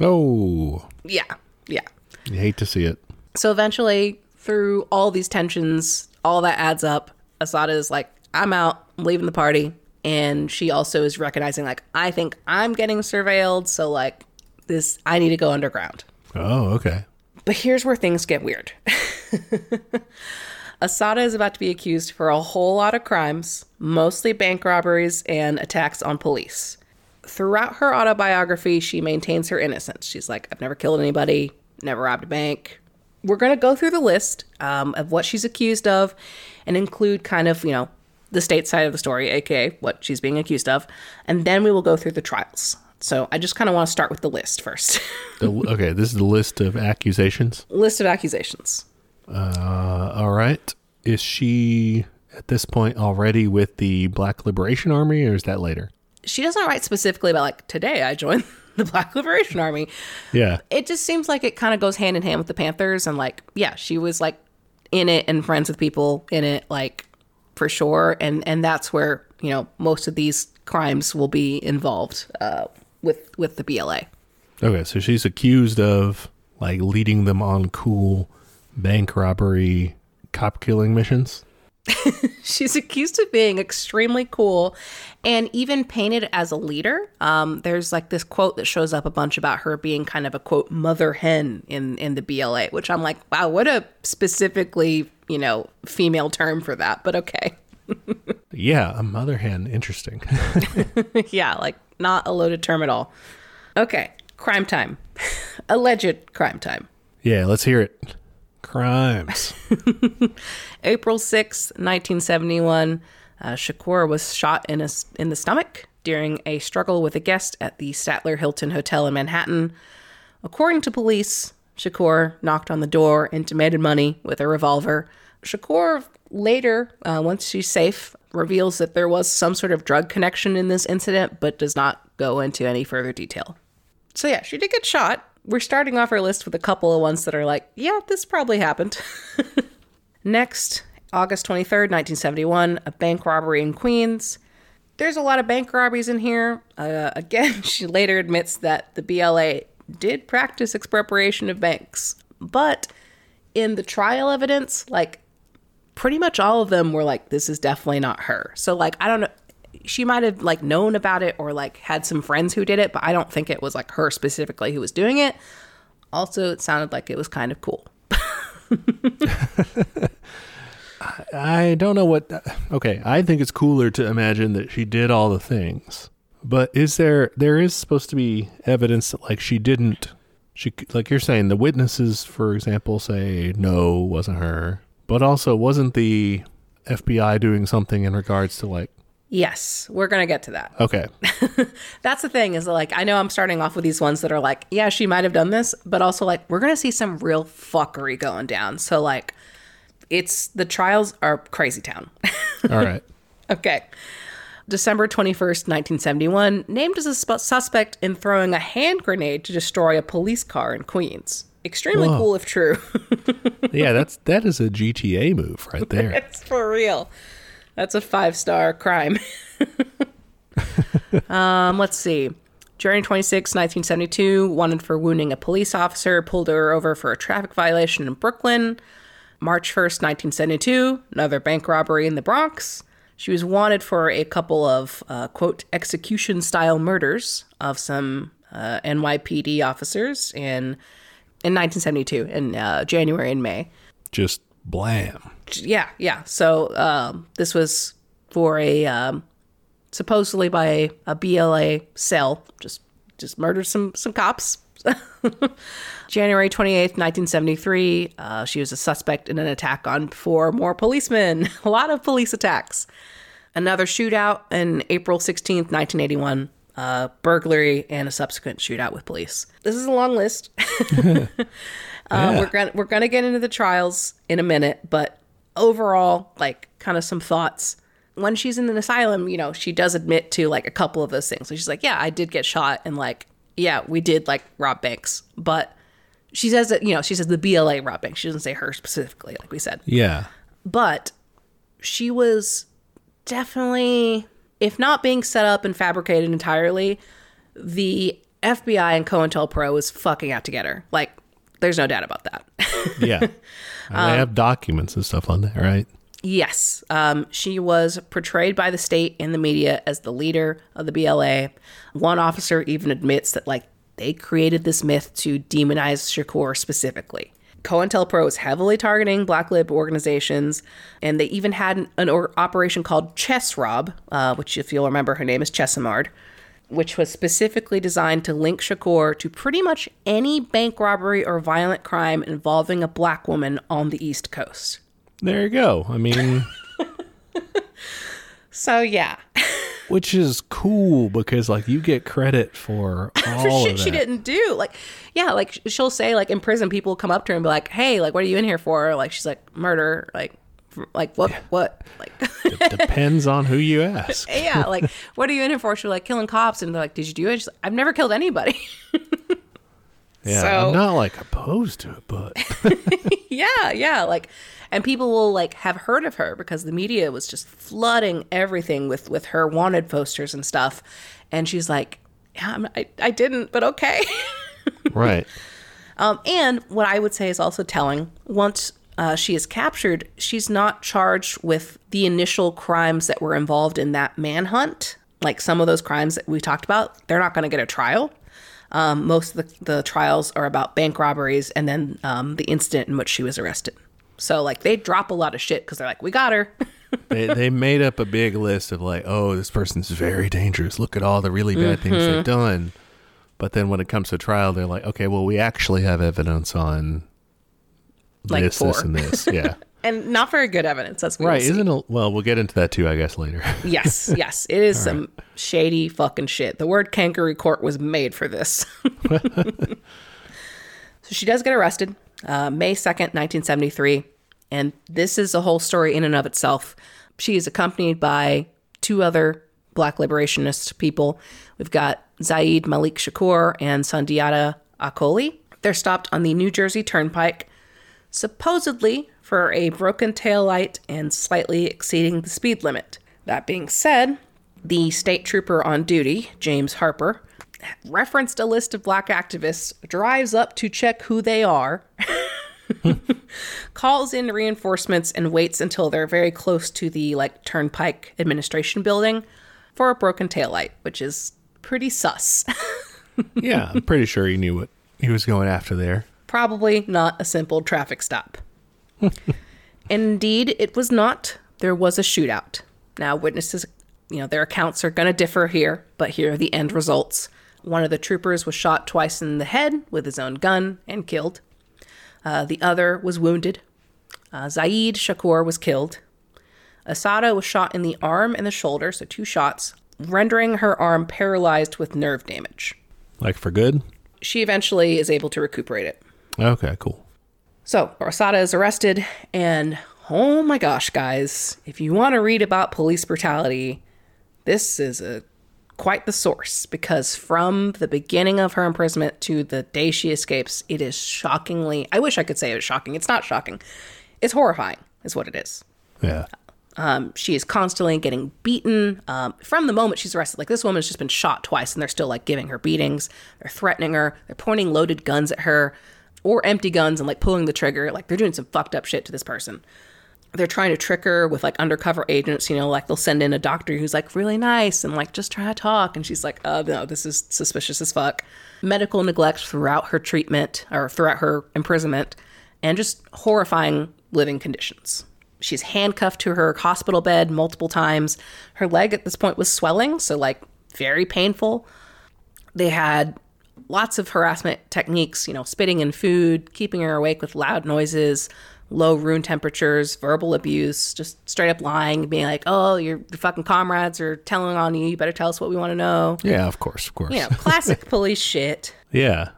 Oh. Yeah. Yeah. You hate to see it. So eventually, through all these tensions, all that adds up, Assata is like, I'm out. I'm leaving the party. And she also is recognizing, like, I think I'm getting surveilled. So, like, this, I need to go underground. Oh, okay. But here's where things get weird. Assata is about to be accused for a whole lot of crimes, mostly bank robberies and attacks on police. Throughout her autobiography, she maintains her innocence. She's like, I've never killed anybody, never robbed a bank. We're going to go through the list um, of what she's accused of and include kind of, you know, the state side of the story, a k a what she's being accused of. And then we will go through the trials. So I just kind of want to start with the list first. the, okay, this is the list of accusations? List of accusations. Uh, all right. Is she at this point already with the Black Liberation Army, or is that later? She doesn't write specifically about, like, today I joined the Black Liberation Army. Yeah. It just seems like it kind of goes hand in hand with the Panthers. And, like, yeah, she was, like, in it and friends with people in it, like, for sure. And, and that's where, you know, most of these crimes will be involved uh, with, with the B L A. Okay. So she's accused of, like, leading them on cool bank robbery, cop killing missions. She's accused of being extremely cool and even painted as a leader. Um, there's like this quote that shows up a bunch about her being kind of a, quote, mother hen in, in the B L A, which I'm like, wow, what a specifically, you know, female term for that. But okay. Yeah, a mother hen. Interesting. Yeah, like not a loaded term at all. Okay. Crime time. Alleged crime time. Yeah, let's hear it. Crimes. April sixth, nineteen seventy-one, uh, Shakur was shot in a, in the stomach during a struggle with a guest at the Statler Hilton Hotel in Manhattan. According to police, Shakur knocked on the door and demanded money with a revolver. Shakur later, uh, once she's safe, reveals that there was some sort of drug connection in this incident, but does not go into any further detail. So yeah, she did get shot. We're starting off our list with a couple of ones that are like, yeah, this probably happened. Next, August twenty-third, nineteen seventy-one, a bank robbery in Queens. There's a lot of bank robberies in here. Uh, again, she later admits that the B L A did practice expropriation of banks. But in the trial evidence, like, pretty much all of them were like, this is definitely not her. So, like, I don't know. She might have, like, known about it or, like, had some friends who did it, but I don't think it was, like, her specifically who was doing it. Also, it sounded like it was kind of cool. I don't know what... Okay, I think it's cooler to imagine that she did all the things. But is there... There is supposed to be evidence that, like, she didn't... She, like you're saying, the witnesses, for example, say, no, wasn't her. But also, wasn't the F B I doing something in regards to, like... Yes, we're going to get to that. Okay. That's the thing is, like, I know I'm starting off with these ones that are like, yeah, she might have done this, but also, like, we're going to see some real fuckery going down. So, like, it's the trials are crazy town. All right. Okay. December twenty-first, nineteen seventy-one, named as a sp- suspect in throwing a hand grenade to destroy a police car in Queens. Extremely Whoa. Cool if true. Yeah, that's that is a G T A move right there. It's for real. That's a five-star crime. um, let's see. January twenty-sixth, nineteen seventy-two, wanted for wounding a police officer, pulled her over for a traffic violation in Brooklyn. March first, nineteen seventy-two, another bank robbery in the Bronx. She was wanted for a couple of, uh, quote, execution-style murders of some uh, N Y P D officers in in nineteen seventy-two, in uh, January and May. Just blam. Yeah, yeah. So um, this was for a um, supposedly by a, a B L A cell. Just just murdered some some cops. January twenty-eighth, nineteen seventy-three. Uh, she was a suspect in an attack on four more policemen. A lot of police attacks. Another shootout in April sixteenth, nineteen eighty-one. Uh, burglary and a subsequent shootout with police. This is a long list. uh, yeah. We're gonna we're gonna get into the trials in a minute, but overall, like, kind of some thoughts. When she's in an asylum, you know, she does admit to, like, a couple of those things. So she's like, yeah, I did get shot, and, like, yeah, we did like rob banks, but she says that, you know, she says the B L A rob banks. She doesn't say her specifically, like we said. Yeah. But she was definitely, if not being set up and fabricated entirely, the F B I and COINTELPRO was fucking out to get her. Like, there's no doubt about that. Yeah. They um, have documents and stuff on there, right? Yes. Um, she was portrayed by the state and the media as the leader of the B L A. One officer even admits that, like, they created this myth to demonize Shakur specifically. COINTELPRO was heavily targeting Black Lib organizations, and they even had an, an or- operation called Chess Rob, uh, which, if you'll remember, her name is Chesimard, which was specifically designed to link Shakur to pretty much any bank robbery or violent crime involving a Black woman on the East Coast. There you go. I mean... so, yeah. Which is cool because, like, you get credit for all for shit of that. She didn't do. Like, yeah, like, she'll say, like, in prison, people come up to her and be like, hey, like, what are you in here for? Like, she's like, murder. Like, like what? Yeah. What? Like, it depends on who you ask. Yeah, like, what are you in here for? She's like, killing cops. And they're like, did you do it? She's like, I've never killed anybody. Yeah, so, I'm not, like, opposed to it, but... yeah, yeah, like... And people will, like, have heard of her because the media was just flooding everything with, with her wanted posters and stuff. And she's like, yeah, I'm, I, I didn't, but okay. Right. Um, and what I would say is also telling, once uh, she is captured, she's not charged with the initial crimes that were involved in that manhunt. Like some of those crimes that we talked about, they're not going to get a trial. Um, most of the, the trials are about bank robberies and then um, the incident in which she was arrested. So, like, they drop a lot of shit because they're like, we got her. they they made up a big list of, like, oh, this person's very dangerous. Look at all the really bad mm-hmm. things they've done. But then when it comes to trial, they're like, okay, well, we actually have evidence on like this, four. this, and this. Yeah. And not very good evidence. That's what right. We'll Isn't it? Well, we'll get into that, too, I guess, later. yes. Yes. It is all some right. shady fucking shit. The word kangaroo court was made for this. So she does get arrested. Uh, May second, nineteen seventy-three. And this is a whole story in and of itself. She is accompanied by two other Black liberationist people. We've got Zaid Malik Shakur and Sundiata Akoli. They're stopped on the New Jersey Turnpike, supposedly for a broken taillight and slightly exceeding the speed limit. That being said, the state trooper on duty, James Harper, referenced a list of Black activists, drives up to check who they are, calls in reinforcements, and waits until they're very close to the, like, Turnpike administration building for a broken taillight, which is pretty sus. Yeah, I'm pretty sure he knew what he was going after there. Probably not a simple traffic stop. Indeed, it was not. There was a shootout. Now, witnesses, you know, their accounts are going to differ here, but here are the end results. One of the troopers was shot twice in the head with his own gun and killed. Uh, the other was wounded. Uh, Zaid Shakur was killed. Assata was shot in the arm and the shoulder, so two shots, rendering her arm paralyzed with nerve damage. Like for good? She eventually is able to recuperate it. Okay, cool. So Assata is arrested, and oh my gosh, guys, if you want to read about police brutality, this is a quite the source, because from the beginning of her imprisonment to the day she escapes, it is shockingly, I wish I could say it was shocking. It's not shocking. It's horrifying is what it is. Yeah. Um, she is constantly getting beaten um, from the moment she's arrested. Like, this woman has just been shot twice and they're still, like, giving her beatings. They're threatening her. They're pointing loaded guns at her or empty guns and, like, pulling the trigger. Like, they're doing some fucked up shit to this person. They're trying to trick her with, like, undercover agents, you know, like, they'll send in a doctor who's, like, really nice and, like, just trying to talk. And she's like, oh, no, this is suspicious as fuck. Medical neglect throughout her treatment or throughout her imprisonment, and just horrifying living conditions. She's handcuffed to her hospital bed multiple times. Her leg at this point was swelling, so, like, very painful. They had lots of harassment techniques, you know, spitting in food, keeping her awake with loud noises, low room temperatures, verbal abuse, just straight up lying, being like, oh, your fucking comrades are telling on you. You better tell us what we want to know. Yeah, of course, of course. Yeah, you know, classic police shit. Yeah.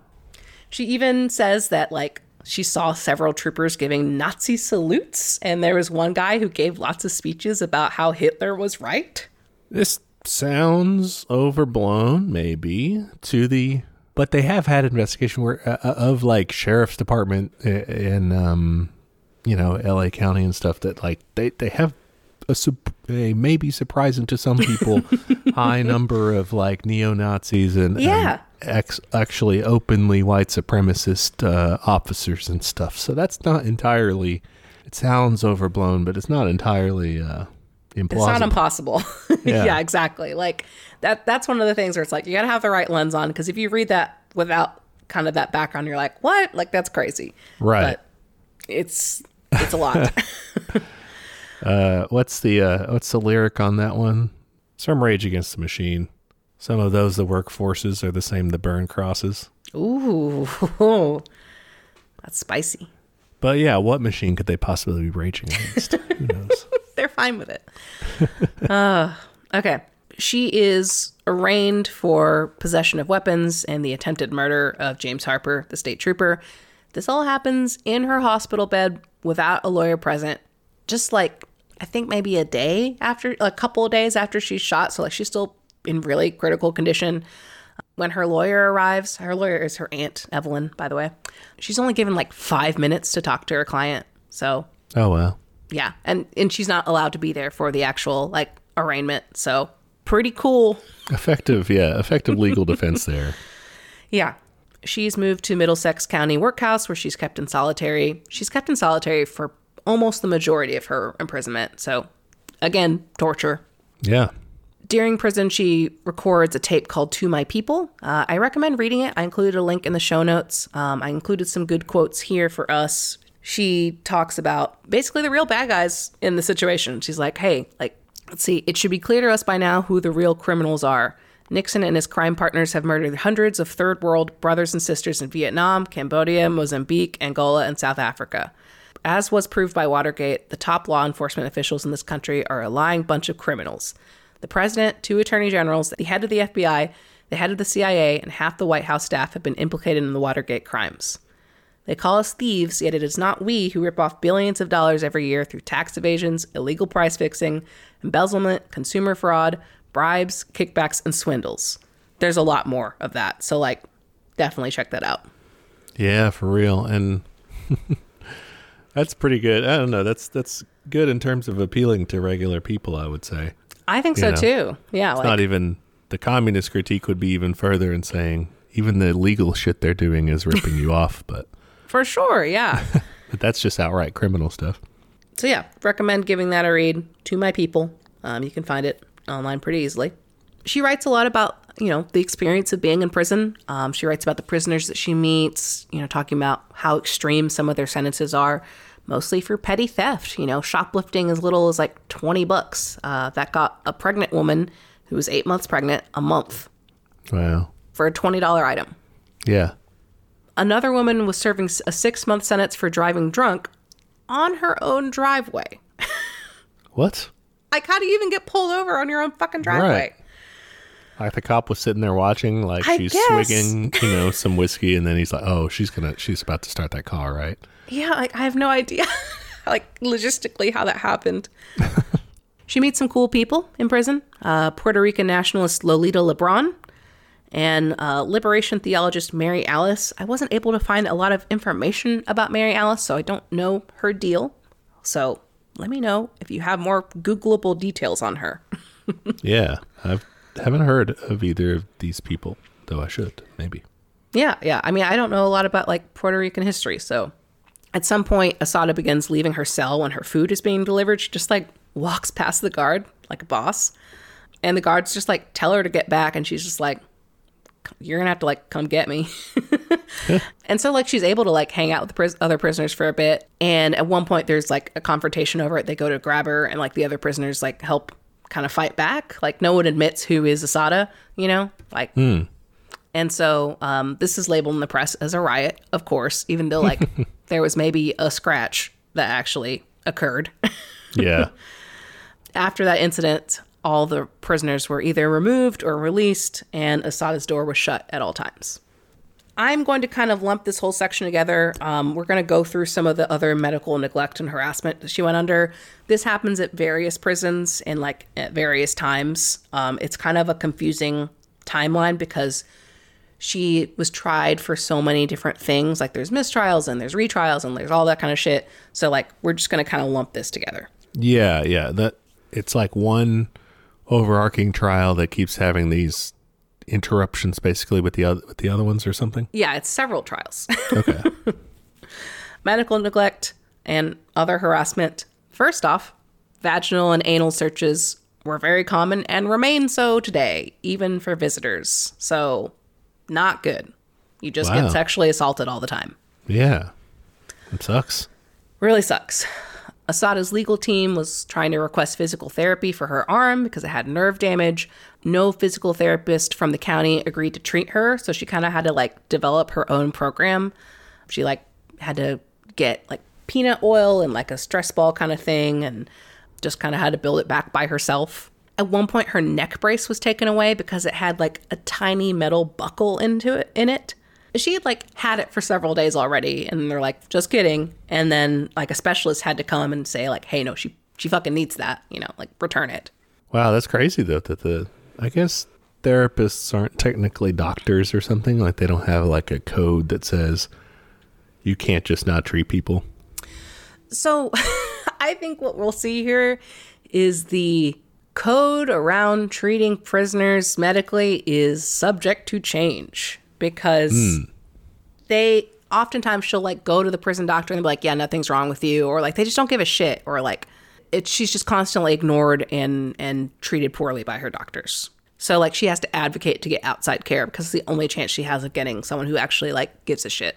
She even says that, like, she saw several troopers giving Nazi salutes, and there was one guy who gave lots of speeches about how Hitler was right. This sounds overblown, maybe, to the But they have had investigation where uh, of like sheriff's department in um, you know, L A County and stuff that like they, they have a, a maybe surprising to some people high number of like neo-Nazis and, yeah. and ex- actually openly white supremacist uh, officers and stuff. So that's not entirely. It sounds overblown, but it's not entirely uh, implausible. It's not impossible. yeah. yeah, exactly. Like that. That's one of the things where it's like you got to have the right lens on, because if you read that without kind of that background, you're like, what? Like that's crazy. Right. But it's it's a lot. uh, what's the uh, what's the lyric on that one? Some Rage Against the Machine. Some of those the workforces are the same. The burn crosses. Ooh, that's spicy. But yeah, what machine could they possibly be raging against? Who knows? They're fine with it. uh, okay. She is arraigned for possession of weapons and the attempted murder of James Harper, the state trooper. This all happens in her hospital bed without a lawyer present. Just like, I think maybe a day after, a couple of days after she's shot. So like she's still in really critical condition. When her lawyer arrives, her lawyer is her aunt, Evelyn, by the way. She's only given like five minutes to talk to her client. So. Oh, wow. Yeah. And, and she's not allowed to be there for the actual like arraignment. So pretty cool. Effective. Yeah. Effective legal defense there. Yeah. She's moved to Middlesex County Workhouse, where she's kept in solitary. She's kept in solitary for almost the majority of her imprisonment. So again, torture. Yeah. During prison, she records a tape called To My People. Uh, I recommend reading it. I included a link in the show notes. Um, I included some good quotes here for us. She talks about basically the real bad guys in the situation. She's like, hey, like, let's see. It should be clear to us by now who the real criminals are. Nixon and his crime partners have murdered hundreds of third world brothers and sisters in Vietnam, Cambodia, Mozambique, Angola, and South Africa. As was proved by Watergate, the top law enforcement officials in this country are a lying bunch of criminals. The president, two attorney generals, the head of the F B I, the head of the C I A, and half the White House staff have been implicated in the Watergate crimes. They call us thieves, yet it is not we who rip off billions of dollars every year through tax evasions, illegal price fixing, embezzlement, consumer fraud, bribes, kickbacks, and swindles. There's a lot more of that. So, like, definitely check that out. Yeah, for real. And that's pretty good. I don't know. That's, that's good in terms of appealing to regular people, I would say. I think you so know, too. Yeah. It's like, not even the communist critique would be even further in saying even the illegal shit they're doing is ripping you off, but for sure, yeah. But that's just outright criminal stuff. So yeah, recommend giving that a read. To My People. Um, you can find it online pretty easily. She writes a lot about, you know, the experience of being in prison. Um, she writes about the prisoners that she meets, you know, talking about how extreme some of their sentences are. Mostly for petty theft, you know, shoplifting as little as like twenty bucks. Uh, that got a pregnant woman who was eight months pregnant a month. Wow. For a twenty dollars item. Yeah. Another woman was serving a six month sentence for driving drunk on her own driveway. What? Like, how do you even get pulled over on your own fucking driveway? Right. Like the cop was sitting there watching, like I she's guess. swigging, you know, some whiskey, and then he's like, "Oh, she's gonna, she's about to start that car, right?" Yeah, like I have no idea, like logistically how that happened. She meets some cool people in prison: uh, Puerto Rican nationalist Lolita Lebron and uh, liberation theologist Mary Alice. I wasn't able to find a lot of information about Mary Alice, so I don't know her deal. So let me know if you have more Googleable details on her. Yeah, I've. haven't heard of either of these people, though I should, maybe. Yeah, yeah. I mean, I don't know a lot about, like, Puerto Rican history, so at some point, Assata begins leaving her cell when her food is being delivered. She just, like, walks past the guard, like a boss, and the guards just, like, tell her to get back, and she's just like, you're gonna have to, like, come get me. Yeah. And so, like, she's able to, like, hang out with the pris- other prisoners for a bit, and at one point, there's, like, a confrontation over it. They go to grab her, and, like, the other prisoners, like, help kind of fight back. Like, no one admits who is Assata, you know, like mm. And so um this is labeled in the press as a riot, of course, even though, like, there was maybe a scratch that actually occurred. Yeah. After that incident, all the prisoners were either removed or released, and Assata's door was shut at all times. I'm going to kind of lump this whole section together. Um, we're going to go through some of the other medical neglect and harassment that she went under. This happens at various prisons and, like, at various times. Um, it's kind of a confusing timeline because she was tried for so many different things. Like, there's mistrials and there's retrials and there's all that kind of shit. So, like, we're just going to kind of lump this together. Yeah, yeah. That it's like one overarching trial that keeps having these interruptions, basically, with the other, with the other ones or something? Yeah, it's several trials. Okay. Medical neglect and other harassment. First off, vaginal and anal searches were very common and remain so today, even for visitors. So, not good. You just wow. get sexually assaulted all the time. Yeah. It sucks. Really sucks. Assata's legal team was trying to request physical therapy for her arm because it had nerve damage. No physical therapist from the county agreed to treat her, so she kind of had to, like, develop her own program. She, like, had to get, like, peanut oil and, like, a stress ball kind of thing, and just kind of had to build it back by herself. At one point, her neck brace was taken away because it had, like, a tiny metal buckle into it, in it. She had, like, had it for several days already, and they're like, just kidding. And then, like, a specialist had to come and say, like, hey, no, she she fucking needs that, you know, like, return it. Wow, that's crazy, though, that the, I guess therapists aren't technically doctors or something. Like, they don't have, like, a code that says you can't just not treat people. So I think what we'll see here is the code around treating prisoners medically is subject to change. Because mm. they oftentimes she'll like go to the prison doctor and be like, yeah, nothing's wrong with you. Or like, they just don't give a shit. Or like, it, she's just constantly ignored and, and treated poorly by her doctors. So like, she has to advocate to get outside care because it's the only chance she has of getting someone who actually like gives a shit.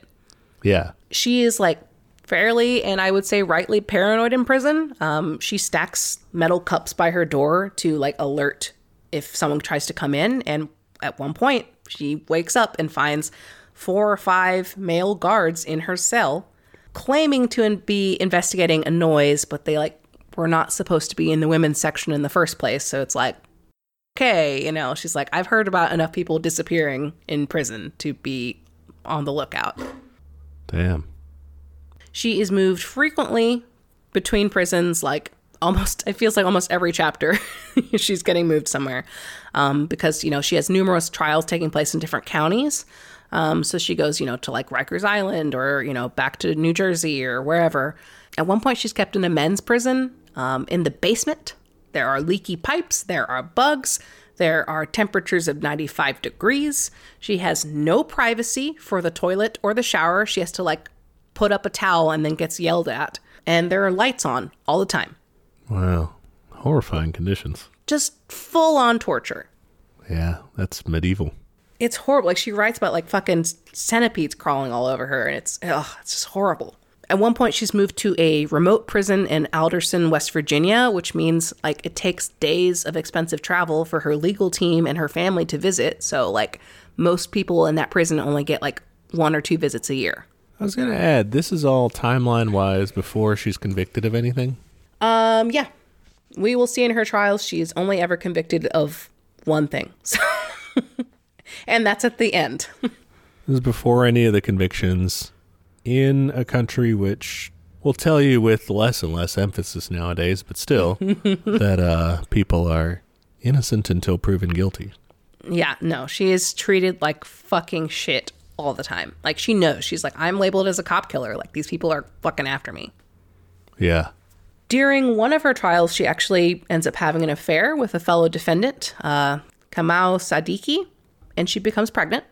Yeah. She is like fairly, and I would say rightly, paranoid in prison. Um, she stacks metal cups by her door to like alert if someone tries to come in. And at one point, she wakes up and finds four or five male guards in her cell claiming to be investigating a noise, but they like were not supposed to be in the women's section in the first place. So it's like, okay, you know, she's like, I've heard about enough people disappearing in prison to be on the lookout. Damn. She is moved frequently between prisons, like almost, it feels like almost every chapter she's getting moved somewhere um, because, you know, she has numerous trials taking place in different counties. Um, so she goes, you know, to like Rikers Island or, you know, back to New Jersey or wherever. At one point, she's kept in a men's prison um, in the basement. There are leaky pipes. There are bugs. There are temperatures of ninety-five degrees. She has no privacy for the toilet or the shower. She has to like put up a towel and then gets yelled at. And there are lights on all the time. Wow. Horrifying conditions. Just full on torture. Yeah, that's medieval. It's horrible. Like she writes about like fucking centipedes crawling all over her and it's, ugh, it's just horrible. At one point she's moved to a remote prison in Alderson, West Virginia, which means like it takes days of expensive travel for her legal team and her family to visit. So like most people in that prison only get like one or two visits a year. I was going to add, this is all timeline wise before she's convicted of anything. Um, yeah, we will see in her trials. She is only ever convicted of one thing. So and that's at the end. This is before any of the convictions in a country, which we'll tell you with less and less emphasis nowadays, but still that, uh, people are innocent until proven guilty. Yeah, no, she is treated like fucking shit all the time. Like she knows, she's like, I'm labeled as a cop killer. Like these people are fucking after me. Yeah. During one of her trials, she actually ends up having an affair with a fellow defendant, uh, Kamau Sadiki, and she becomes pregnant.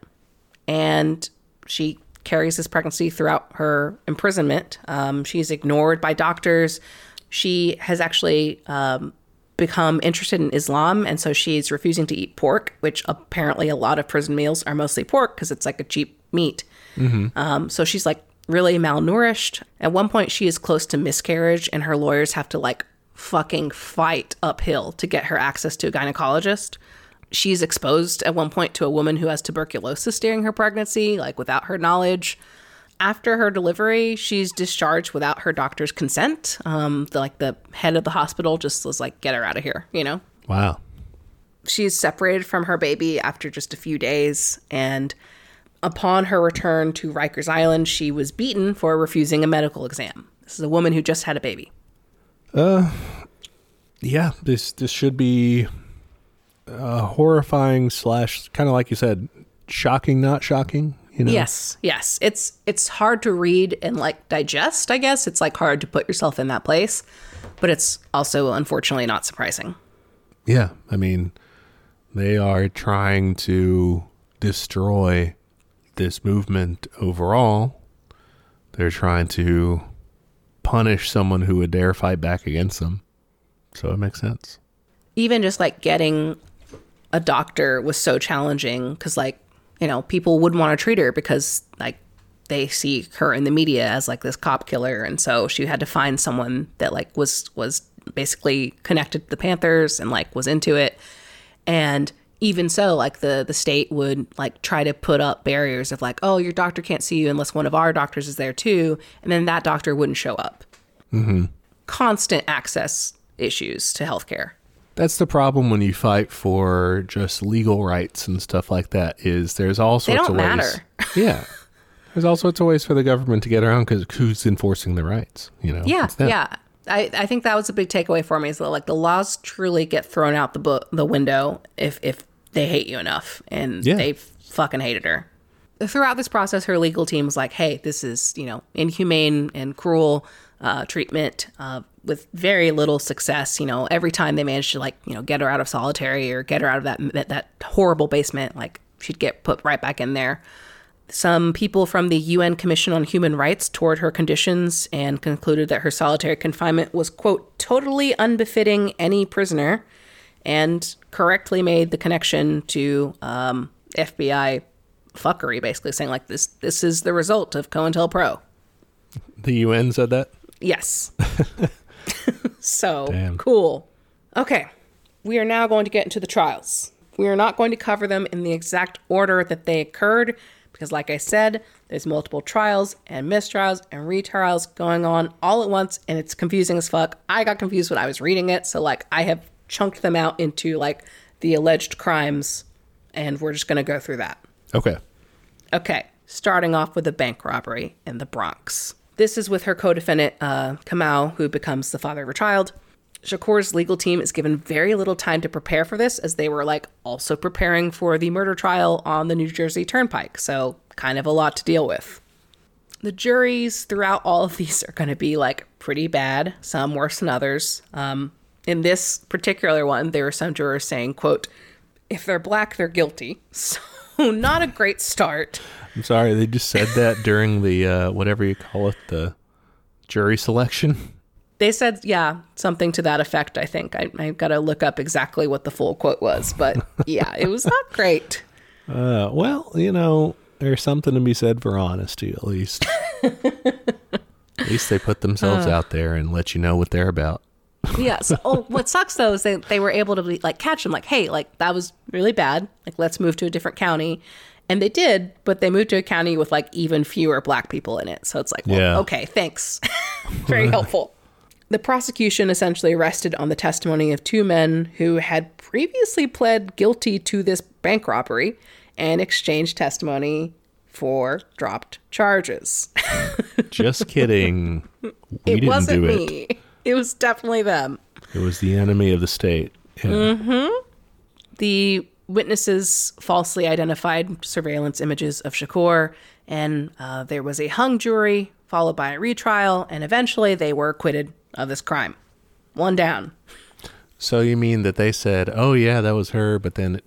And she carries this pregnancy throughout her imprisonment. Um, she's ignored by doctors. She has actually um, become interested in Islam, and so she's refusing to eat pork, which apparently a lot of prison meals are mostly pork because it's like a cheap meat. Mm-hmm. Um, so she's like, really malnourished. At one point, she is close to miscarriage, and her lawyers have to like fucking fight uphill to get her access to a gynecologist. She's exposed at one point to a woman who has tuberculosis during her pregnancy, like without her knowledge. After her delivery, she's discharged without her doctor's consent. Um, the, like the head of the hospital just was like, get her out of here, you know? Wow. She's separated from her baby after just a few days, and upon her return to Rikers Island, she was beaten for refusing a medical exam. This is a woman who just had a baby. Uh, yeah, this this should be uh, horrifying slash, kind of like you said, shocking, not shocking, you know? Yes, yes. It's it's hard to read and like digest, I guess. It's like hard to put yourself in that place, but it's also unfortunately not surprising. Yeah, I mean, they are trying to destroy this movement overall. They're trying to punish someone who would dare fight back against them. So it makes sense. Even just like getting a doctor was so challenging because, like, you know, people wouldn't want to treat her because, like, they see her in the media as like this cop killer. And so she had to find someone that like was was basically connected to the Panthers and like was into it. And even so, like, the the state would like try to put up barriers of like, oh, your doctor can't see you unless one of our doctors is there too. And then that doctor wouldn't show up. Mm-hmm. Constant access issues to healthcare. That's the problem when you fight for just legal rights and stuff like that, is there's all sorts of ways. They don't matter. Yeah. There's all sorts of ways for the government to get around because who's enforcing the rights, you know? Yeah, yeah. I, I think that was a big takeaway for me, is that like the laws truly get thrown out the bo- the window if, if they hate you enough. And yeah. They fucking hated her. Throughout this process, her legal team was like, hey, this is, you know, inhumane and cruel uh, treatment uh, with very little success. You know, every time they managed to, like, you know, get her out of solitary or get her out of that that, that horrible basement, like, she'd get put right back in there. Some people from the U N Commission on Human Rights toured her conditions and concluded that her solitary confinement was, quote, totally unbefitting any prisoner, and correctly made the connection to um, F B I fuckery, basically saying, like, this this is the result of COINTELPRO. The U N said that? Yes. So, damn. Cool. Okay, we are now going to get into the trials. We are not going to cover them in the exact order that they occurred, because like I said, there's multiple trials and mistrials and retrials going on all at once, and it's confusing as fuck. I got confused when I was reading it, so like I have chunked them out into like the alleged crimes, and we're just going to go through that. Okay. Okay, starting off with a bank robbery in the Bronx. This is with her co-defendant, uh, Kamau, who becomes the father of her child. Shakur's legal team is given very little time to prepare for this, as they were like also preparing for the murder trial on the New Jersey Turnpike. So kind of a lot to deal with. The juries throughout all of these are going to be like pretty bad, some worse than others. Um, in this particular one, there were some jurors saying, quote, if they're black, they're guilty. So not a great start. I'm sorry. They just said that during the uh, whatever you call it, the jury selection. They said, yeah, something to that effect, I think. I, I've got to look up exactly what the full quote was, but yeah, it was not great. Uh, well, you know, there's something to be said for honesty, at least. At least they put themselves uh, out there and let you know what they're about. Yeah. So, oh, what sucks, though, is they, they were able to be, like, catch them, like, hey, like, that was really bad. Like, let's move to a different county. And they did, but they moved to a county with, like, even fewer black people in it. So it's like, well, yeah. Okay, thanks. Very helpful. The prosecution essentially rested on the testimony of two men who had previously pled guilty to this bank robbery and exchanged testimony for dropped charges. Just kidding. We it didn't wasn't do it. me. It was definitely them. It was the enemy of the state. Yeah. Mm-hmm. The witnesses falsely identified surveillance images of Shakur, and uh, there was a hung jury followed by a retrial, and eventually they were acquitted of this crime. One down. So you mean that they said, oh yeah, that was her, but then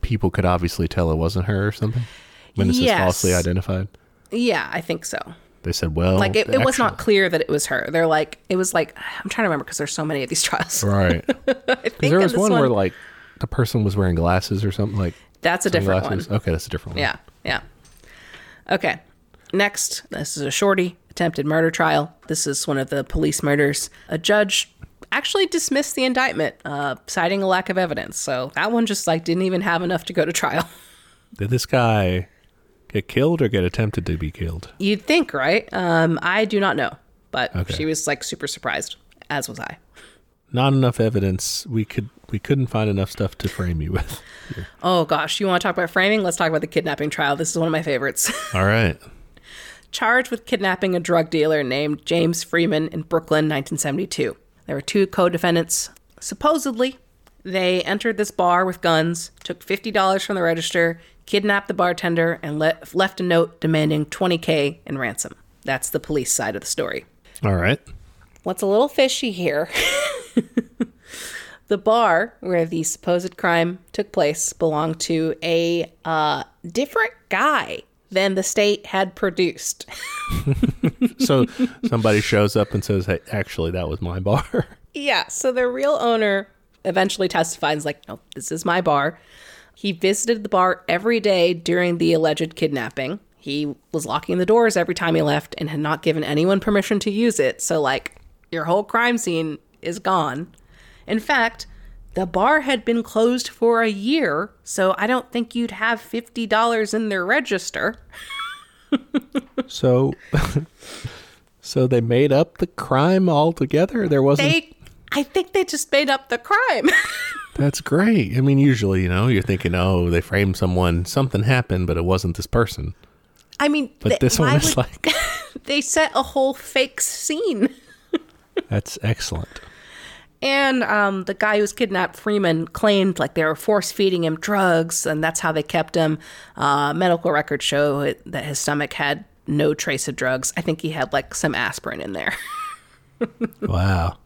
people could obviously tell it wasn't her or something? Witnesses yes. falsely identified? Yeah, I think so. They said, well... Like, it, it was not clear that it was her. They're like, it was like, I'm trying to remember because there's so many of these trials. Right. Because there was one, one where, like, the person was wearing glasses or something. Like That's a different glasses. one. Okay, that's a different one. Yeah, yeah. Okay. Next, this is a shorty. Attempted murder trial. This is one of the police murders. A judge actually dismissed the indictment, uh, citing a lack of evidence. So that one just like didn't even have enough to go to trial. Did this guy get killed or get attempted to be killed? You'd think, right? Um, I do not know, but okay. She was like super surprised, as was I. Not enough evidence. We could we couldn't find enough stuff to frame you with. Here. Oh gosh, you want to talk about framing? Let's talk about the kidnapping trial. This is one of my favorites. All right. Charged with kidnapping a drug dealer named James Freeman in Brooklyn, nineteen seventy-two. There were two co-defendants. Supposedly, They entered this bar with guns, took fifty dollars from the register, kidnapped the bartender, and le- left a note demanding twenty thousand dollars in ransom. That's the police side of the story. All right. What's a little fishy here? The bar where the supposed crime took place belonged to a uh, different guy than the state had produced. So somebody shows up and says, hey, actually, that was my bar. Yeah. So the real owner eventually testified and is like, no, this is my bar. He visited the bar every day during the alleged kidnapping. He was locking the doors every time he left and had not given anyone permission to use it. So, like, your whole crime scene is gone. In fact, the bar had been closed for a year, so I don't think you'd have fifty dollars in their register. so so they made up the crime altogether? There wasn't... They, I think they just made up the crime. That's great. I mean, usually, you know, you're thinking, oh, they framed someone, something happened, but it wasn't this person. I mean... But they, this one is would, like... They set a whole fake scene. That's excellent. And um, the guy who was kidnapped, Freeman, claimed like they were force-feeding him drugs, and that's how they kept him. Uh, medical records show that his stomach had no trace of drugs. I think he had like some aspirin in there. Wow.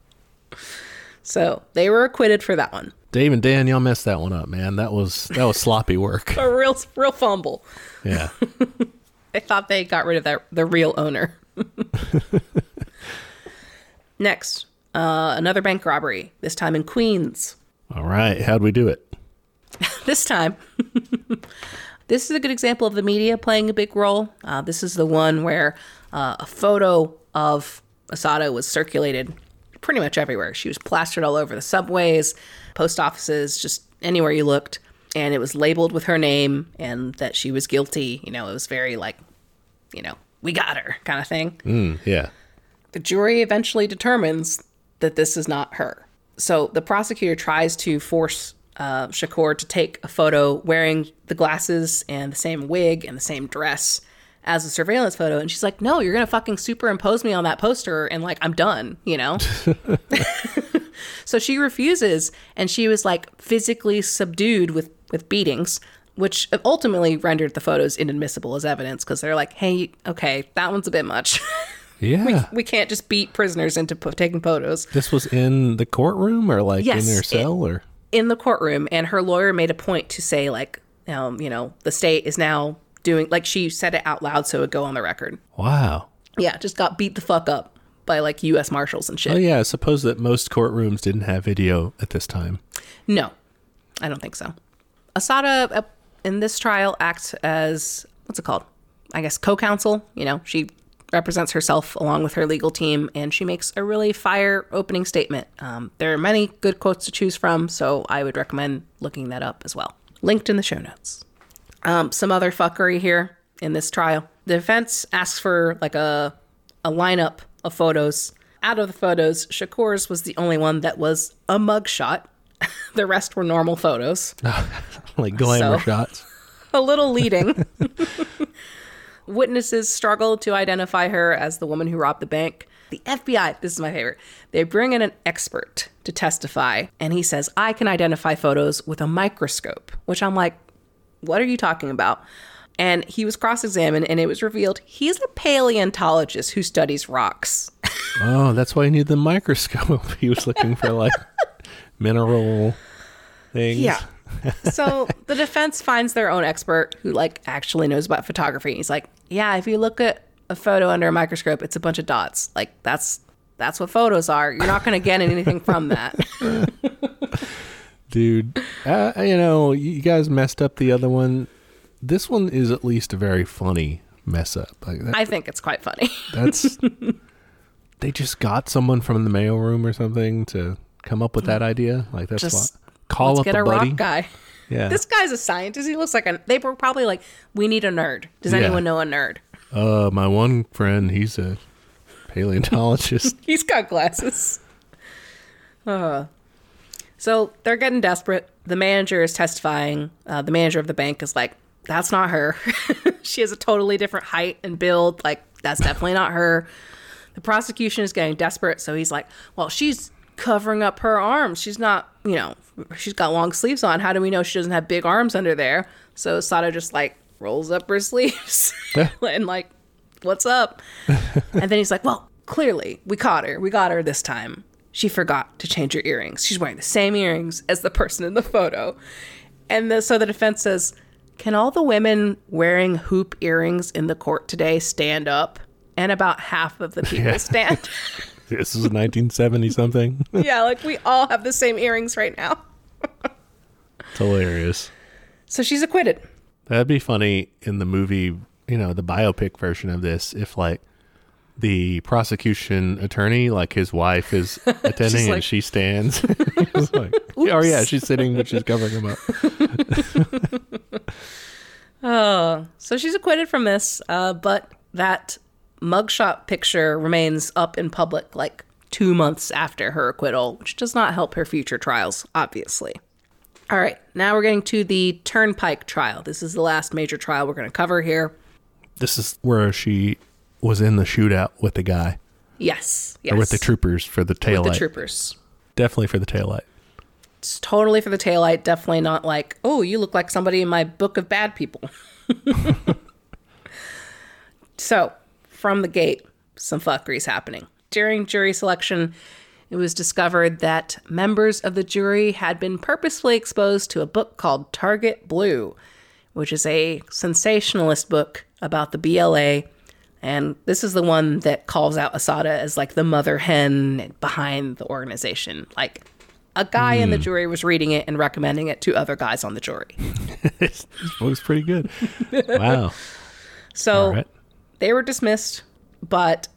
So they were acquitted for that one. Dave and Dan, y'all messed that one up, man. That was that was sloppy work. A real, real fumble. Yeah. They thought they got rid of that, the real owner. Next. Uh, another bank robbery, this time in Queens. All right. How'd we do it? This time. This is a good example of the media playing a big role. Uh, this is the one where uh, a photo of Assata was circulated pretty much everywhere. She was plastered all over the subways, post offices, just anywhere you looked. And it was labeled with her name and that she was guilty. You know, it was very like, you know, we got her kind of thing. Mm, yeah. The jury eventually determines that this is not her. So the prosecutor tries to force uh, Shakur to take a photo wearing the glasses and the same wig and the same dress as the surveillance photo. And she's like, no, you're going to fucking superimpose me on that poster. And like, I'm done, you know? So she refuses. And she was like physically subdued with, with beatings, which ultimately rendered the photos inadmissible as evidence because they're like, hey, okay, that one's a bit much. Yeah. We, we can't just beat prisoners into p- taking photos. This was in the courtroom or like yes, in their cell in, or? In the courtroom. And her lawyer made a point to say like, um, you know, the state is now doing, like she said it out loud so it would go on the record. Wow. Yeah. Just got beat the fuck up by like U S Marshals and shit. Oh yeah. I suppose that most courtrooms didn't have video at this time. No, I don't think so. Assata uh, in this trial acts as, what's it called? I guess co-counsel, you know, she represents herself along with her legal team, and she makes a really fire opening statement. Um, there are many good quotes to choose from, so I would recommend looking that up as well. Linked in the show notes. Um, some other fuckery here in this trial. The defense asks for like a, a lineup of photos. Out of the photos, Shakur's was the only one that was a mugshot. The rest were normal photos. Like glamour so, shots. A little leading. Witnesses struggle to identify her as the woman who robbed the bank. The F B I, this is my favorite, they bring in an expert to testify, and he says, I can identify photos with a microscope, which I'm like, what are you talking about? And he was cross-examined, and it was revealed he's a paleontologist who studies rocks. Oh, that's why he needed the microscope. He was looking for, like, mineral things. Yeah. So the defense finds their own expert who like actually knows about photography. He's like, yeah, if you look at a photo under a microscope, it's a bunch of dots. Like that's that's what photos are. You're not going to get anything from that. Dude, uh, you know, you guys messed up the other one. This one is at least a very funny mess up. Like that, I think it's quite funny. That's they just got someone from the mailroom or something to come up with that idea. Like that's just, a lot. Call Let's up get a, a buddy. Rock guy. Yeah. This guy's a scientist. He looks like a... They were probably like, we need a nerd. Does yeah. anyone know a nerd? Uh, my one friend, he's a paleontologist. He's got glasses. Uh, so they're getting desperate. The manager is testifying. Uh, the manager of the bank is like, that's not her. She has a totally different height and build. Like, that's definitely not her. The prosecution is getting desperate. So he's like, well, she's... covering up her arms. She's not, you know, she's got long sleeves on. How do we know she doesn't have big arms under there? So Assata just like rolls up her sleeves yeah. and like, what's up? And then he's like, well, clearly we caught her. We got her this time. She forgot to change her earrings. She's wearing the same earrings as the person in the photo. And the, so the defense says, can all the women wearing hoop earrings in the court today stand up? And about half of the people yeah. stand. This is nineteen seventy something. Yeah, like we all have the same earrings right now. It's hilarious. So she's acquitted. That'd be funny in the movie, you know, the biopic version of this, if like the prosecution attorney, like his wife is attending and like, she stands. Like, oh yeah, she's sitting, but she's covering him up. Oh, so she's acquitted from this, uh, but that mugshot picture remains up in public like two months after her acquittal, which does not help her future trials, obviously. All right, now we're getting to the Turnpike trial. This is the last major trial we're going to cover here. This is where she was in the shootout with the guy. Yes, yes. Or with the troopers for the taillight. With the troopers. Definitely for the taillight. It's totally for the taillight. Definitely not like, oh, you look like somebody in my book of bad people. So, from the gate, some fuckery's happening. During jury selection, it was discovered that members of the jury had been purposefully exposed to a book called Target Blue, which is a sensationalist book about the B L A. And this is the one that calls out Assata as like the mother hen behind the organization. Like a guy mm. in the jury was reading it and recommending it to other guys on the jury. This book's pretty good. Wow. So right. They were dismissed, but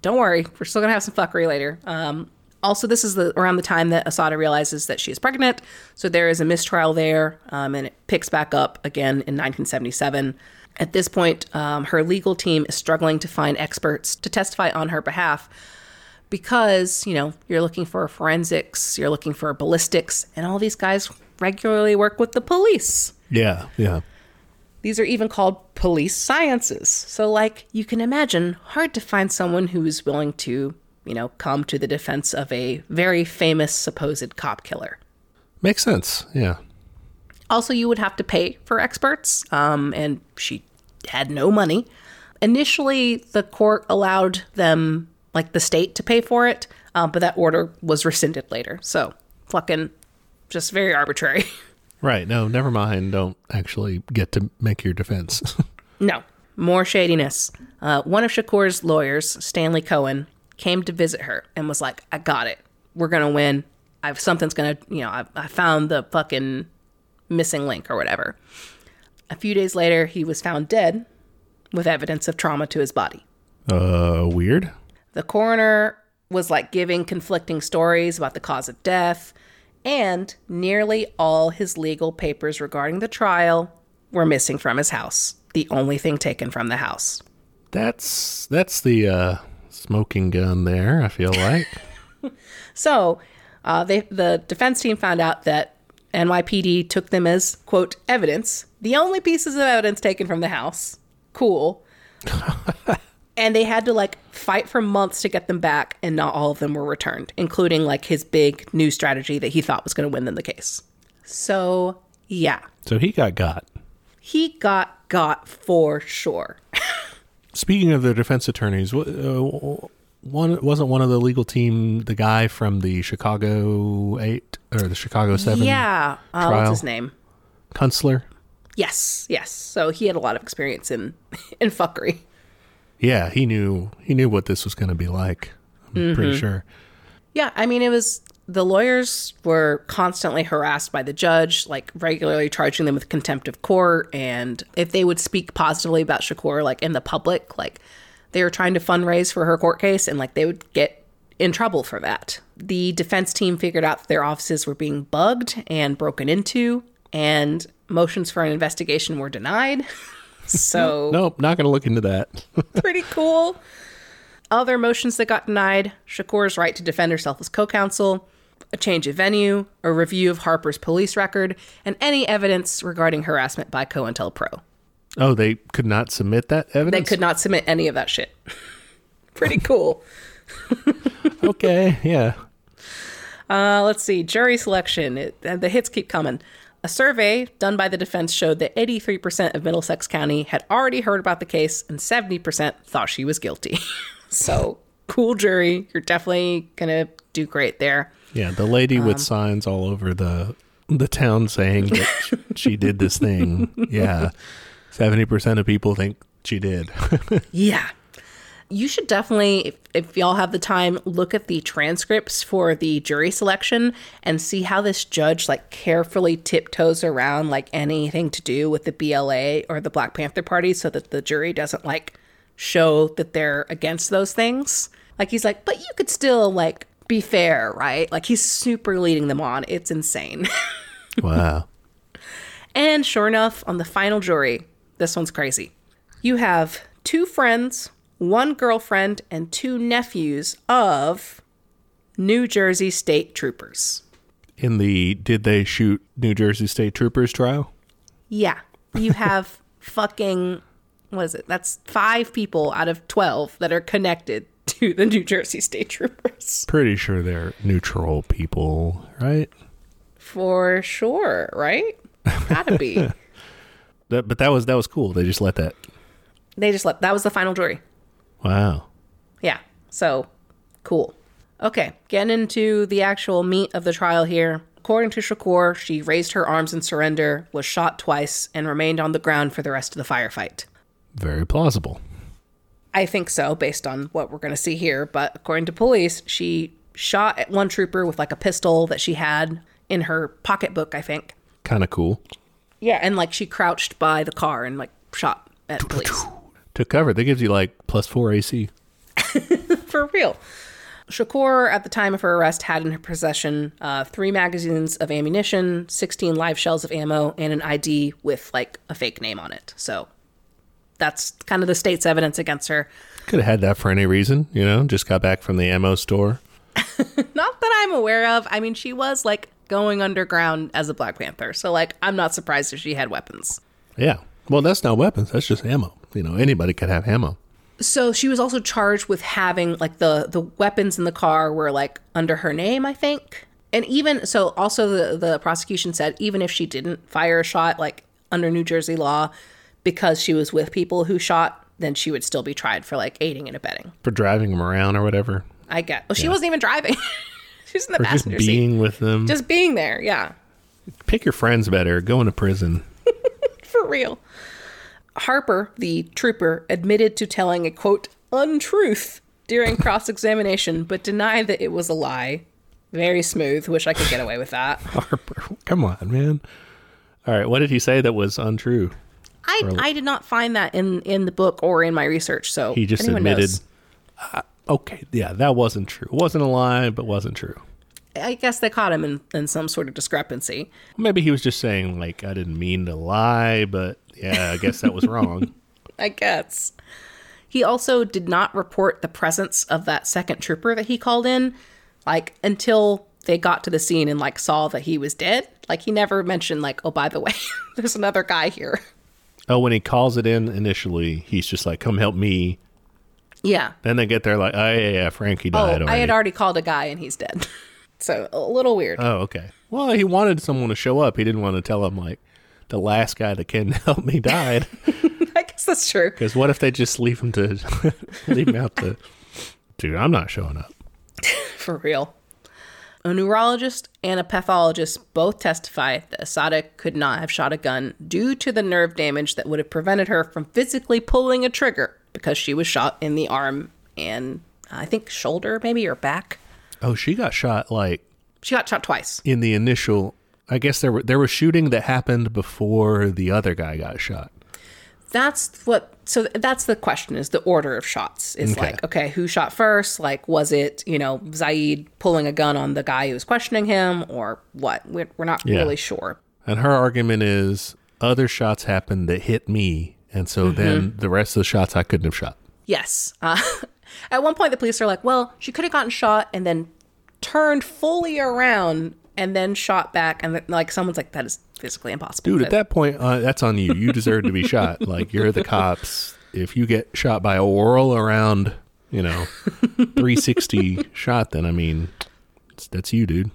don't worry, we're still going to have some fuckery later. Um, also, this is the, around the time that Assata realizes that she is pregnant. So there is a mistrial there, um, and it picks back up again in nineteen seventy-seven. At this point, um, her legal team is struggling to find experts to testify on her behalf because, you know, you're looking for forensics, you're looking for ballistics, and all these guys regularly work with the police. Yeah, yeah. These are even called police sciences. So, like, you can imagine, hard to find someone who is willing to, you know, come to the defense of a very famous supposed cop killer. Makes sense, yeah. Also, you would have to pay for experts, um, and she had no money. Initially, the court allowed them, like, the state to pay for it, um, but that order was rescinded later. So, fucking just very arbitrary. Right. No, never mind. Don't actually get to make your defense. No. More shadiness. Uh, one of Shakur's lawyers, Stanley Cohen, came to visit her and was like, I got it. We're going to win. I've something's going to, you know, I, I found the fucking missing link or whatever. A few days later, he was found dead with evidence of trauma to his body. Uh, weird. The coroner was like giving conflicting stories about the cause of death. And nearly all his legal papers regarding the trial were missing from his house. The only thing taken from the house. That's that's the uh, smoking gun there, I feel like. So uh, they, the defense team found out that N Y P D took them as, quote, evidence. The only pieces of evidence taken from the house. Cool. And they had to, like, fight for months to get them back, and not all of them were returned, including, like, his big new strategy that he thought was going to win them the case. So, yeah. So he got got. He got got for sure. Speaking of the defense attorneys, uh, one wasn't one of the legal team the guy from the Chicago eight or the Chicago seven? Yeah. Uh, what's his name? Kunstler? Yes, yes. So he had a lot of experience in, in fuckery. Yeah, he knew he knew what this was going to be like. I'm mm-hmm. pretty sure. Yeah, I mean, it was the lawyers were constantly harassed by the judge, like regularly charging them with contempt of court. And if they would speak positively about Shakur, like in the public, like they were trying to fundraise for her court case and like they would get in trouble for that. The defense team figured out that their offices were being bugged and broken into and motions for an investigation were denied. So nope, not going to look into that. Pretty cool. Other motions that got denied, Shakur's right to defend herself as co-counsel, a change of venue, a review of Harper's police record, and any evidence regarding harassment by COINTELPRO. Oh, they could not submit that evidence? They could not submit any of that shit. Pretty cool. Okay, yeah. Uh, let's see. Jury selection. It, the hits keep coming. A survey done by the defense showed that eighty-three percent of Middlesex County had already heard about the case and seventy percent thought she was guilty. So cool jury. You're definitely going to do great there. Yeah. The lady um, with signs all over the, the town saying that she did this thing. Yeah. seventy percent of people think she did. Yeah. You should definitely, if, if y'all have the time, look at the transcripts for the jury selection and see how this judge like carefully tiptoes around like anything to do with the B L A or the Black Panther Party so that the jury doesn't like show that they're against those things. Like he's like, but you could still like be fair, right? Like he's super leading them on. It's insane. Wow. And sure enough, on the final jury, this one's crazy. You have two friends, one girlfriend, and two nephews of New Jersey state troopers. In the did they shoot New Jersey state troopers trial? Yeah. You have fucking, what is it? That's five people out of twelve that are connected to the New Jersey state troopers. Pretty sure they're neutral people, right? For sure, right? Gotta be. That, but that was that was cool. They just let that. They just let, that was the final jury. Wow. Yeah. So cool. Okay. Getting into the actual meat of the trial here. According to Shakur, she raised her arms in surrender, was shot twice, and remained on the ground for the rest of the firefight. Very plausible. I think so, based on what we're going to see here. But according to police, she shot at one trooper with like a pistol that she had in her pocketbook, I think. Kind of cool. Yeah. And like she crouched by the car and like shot at police. To cover, that gives you like plus four A C. For real. Shakur, at the time of her arrest, had in her possession uh, three magazines of ammunition, sixteen live shells of ammo, and an I D with like a fake name on it. So that's kind of the state's evidence against her. Could have had that for any reason, you know, just got back from the ammo store. Not that I'm aware of. I mean, she was like going underground as a Black Panther. So like, I'm not surprised if she had weapons. Yeah. Well, that's not weapons. That's just ammo. You know, anybody could have ammo. So she was also charged with having like the, the weapons in the car were like under her name, I think. And even so also the, the prosecution said even if she didn't fire a shot like under New Jersey law because she was with people who shot, then she would still be tried for like aiding and abetting. For driving them around or whatever. I guess. Well, she yeah. wasn't even driving. She was in the or passenger seat. Just being seat. With them. Just being there. Yeah. Pick your friends better. Go into prison. For real. Harper, the trooper, admitted to telling a, quote, untruth during cross-examination, but denied that it was a lie. Very smooth. Wish I could get away with that. Harper, come on, man. All right. What did he say that was untrue? I or, I did not find that in, in the book or in my research. So he just admitted. Uh, okay. Yeah, that wasn't true. Wasn't a lie, but wasn't true. I guess they caught him in, in some sort of discrepancy. Maybe he was just saying, like, I didn't mean to lie, but yeah, I guess that was wrong. I guess. He also did not report the presence of that second trooper that he called in, like, until they got to the scene and, like, saw that he was dead. Like, he never mentioned, like, oh, by the way, there's another guy here. Oh, when he calls it in initially, he's just like, come help me. Yeah. Then they get there like, oh, yeah, yeah, Frankie died oh, already. I had already called a guy and he's dead. So a little weird. Oh, okay. Well, he wanted someone to show up. He didn't want to tell him, like, the last guy that can help me died. I guess that's true. Because what if they just leave him to leave him out to, dude, I'm not showing up. For real. A neurologist and a pathologist both testified that Assata could not have shot a gun due to the nerve damage that would have prevented her from physically pulling a trigger because she was shot in the arm and uh, I think shoulder maybe or back. Oh, she got shot like... She got shot twice. In the initial... I guess there were, there was shooting that happened before the other guy got shot. That's what... So that's the question, is the order of shots. Is okay. Like, okay, who shot first? Like, was it, you know, Zaid pulling a gun on the guy who was questioning him or what? We're, we're not yeah. really sure. And her argument is other shots happened that hit me. And so mm-hmm. then the rest of the shots I couldn't have shot. Yes. Uh, at one point, the police are like, well, she could have gotten shot and then turned fully around and then shot back. And like someone's like, that is physically impossible. Dude, at that point, uh, that's on you. You deserve to be shot. Like, you're the cops. If you get shot by a whirl around, you know, three sixty shot, then I mean, that's you, dude.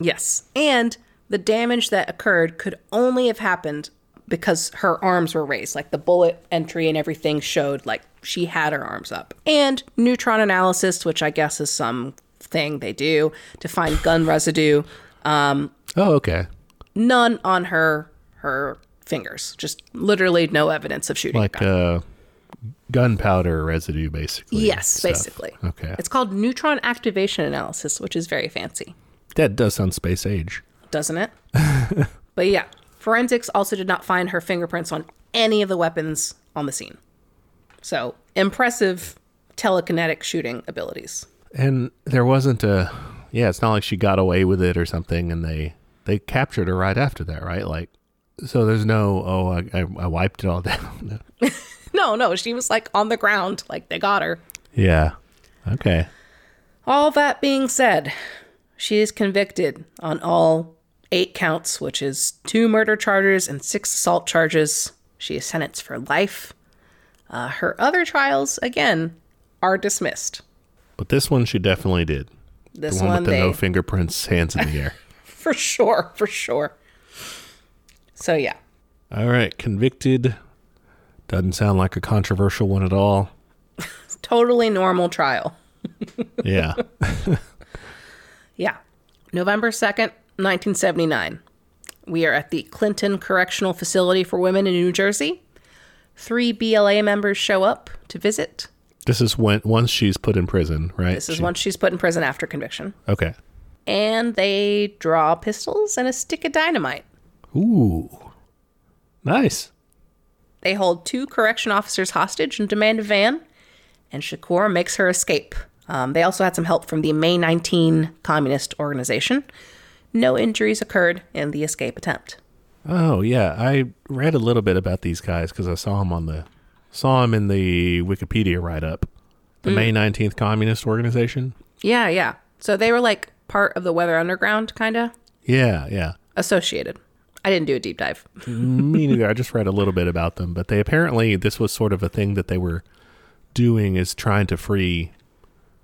Yes. And the damage that occurred could only have happened because her arms were raised. Like, the bullet entry and everything showed, like, she had her arms up. And neutron analysis, which I guess is some thing they do to find gun residue. Um, oh, okay. None on her her fingers. Just literally no evidence of shooting. Like uh, gunpowder residue, basically. Yes, stuff. basically. Okay. It's called neutron activation analysis, which is very fancy. That does sound space age. Doesn't it? But yeah. Forensics also did not find her fingerprints on any of the weapons on the scene. So, impressive telekinetic shooting abilities. And there wasn't a, yeah, it's not like she got away with it or something, and they, they captured her right after that, right? Like, so there's no, oh, I, I, I wiped it all down. No. no, no, she was like on the ground, like they got her. Yeah, okay. All that being said, she is convicted on all eight counts, which is two murder charges and six assault charges. She is sentenced for life. Uh, her other trials, again, are dismissed. But this one she definitely did. This the one, one with the they... no fingerprints, hands in the air. For sure, for sure. So, yeah. All right, convicted. Doesn't sound like a controversial one at all. Totally normal trial. Yeah. Yeah. November second. nineteen seventy-nine. We are at the Clinton Correctional Facility for Women in New Jersey. Three B L A members show up to visit. This is when once she's put in prison, right? This is she, once she's put in prison after conviction. Okay. And they draw pistols and a stick of dynamite. Ooh. Nice. They hold two correction officers hostage and demand a van, and Shakur makes her escape. Um, they also had some help from the May nineteenth Communist Organization. No injuries occurred in the escape attempt. Oh, yeah. I read a little bit about these guys because I saw them on the, saw them in the Wikipedia write-up. The mm. May nineteenth Communist Organization? Yeah, yeah. So they were like part of the Weather Underground, kind of? Yeah, yeah. Associated. I didn't do a deep dive. Me neither. I just read a little bit about them. But they apparently, this was sort of a thing that they were doing, is trying to free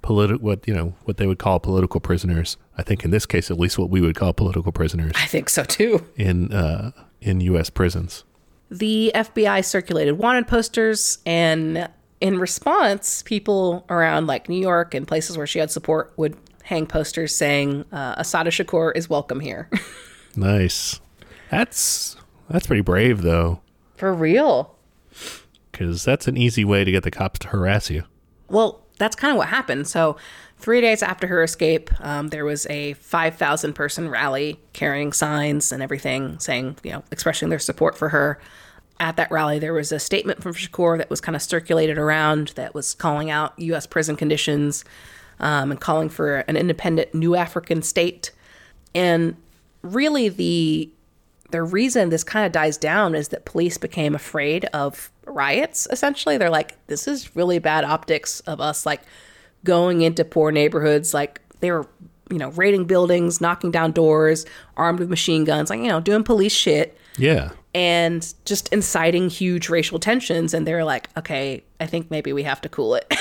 Politi- what you know, what they would call political prisoners. I think in this case, at least, what we would call political prisoners. I think so too. In uh, in U S prisons, the F B I circulated wanted posters, and in response, people around like New York and places where she had support would hang posters saying uh, "Assata Shakur is welcome here." Nice. That's that's pretty brave, though. For real. Because that's an easy way to get the cops to harass you. Well. That's kind of what happened. So three days after her escape, um, there was a five thousand person rally carrying signs and everything saying, you know, expressing their support for her. At that rally, there was a statement from Shakur that was kind of circulated around that was calling out U S prison conditions um, and calling for an independent new African state. And really the the reason this kind of dies down is that police became afraid of riots, essentially. They're like, this is really bad optics of us, like, going into poor neighborhoods. Like, they were, you know, raiding buildings, knocking down doors, armed with machine guns, like, you know, doing police shit. Yeah. And just inciting huge racial tensions. And they're like, okay, I think maybe we have to cool it.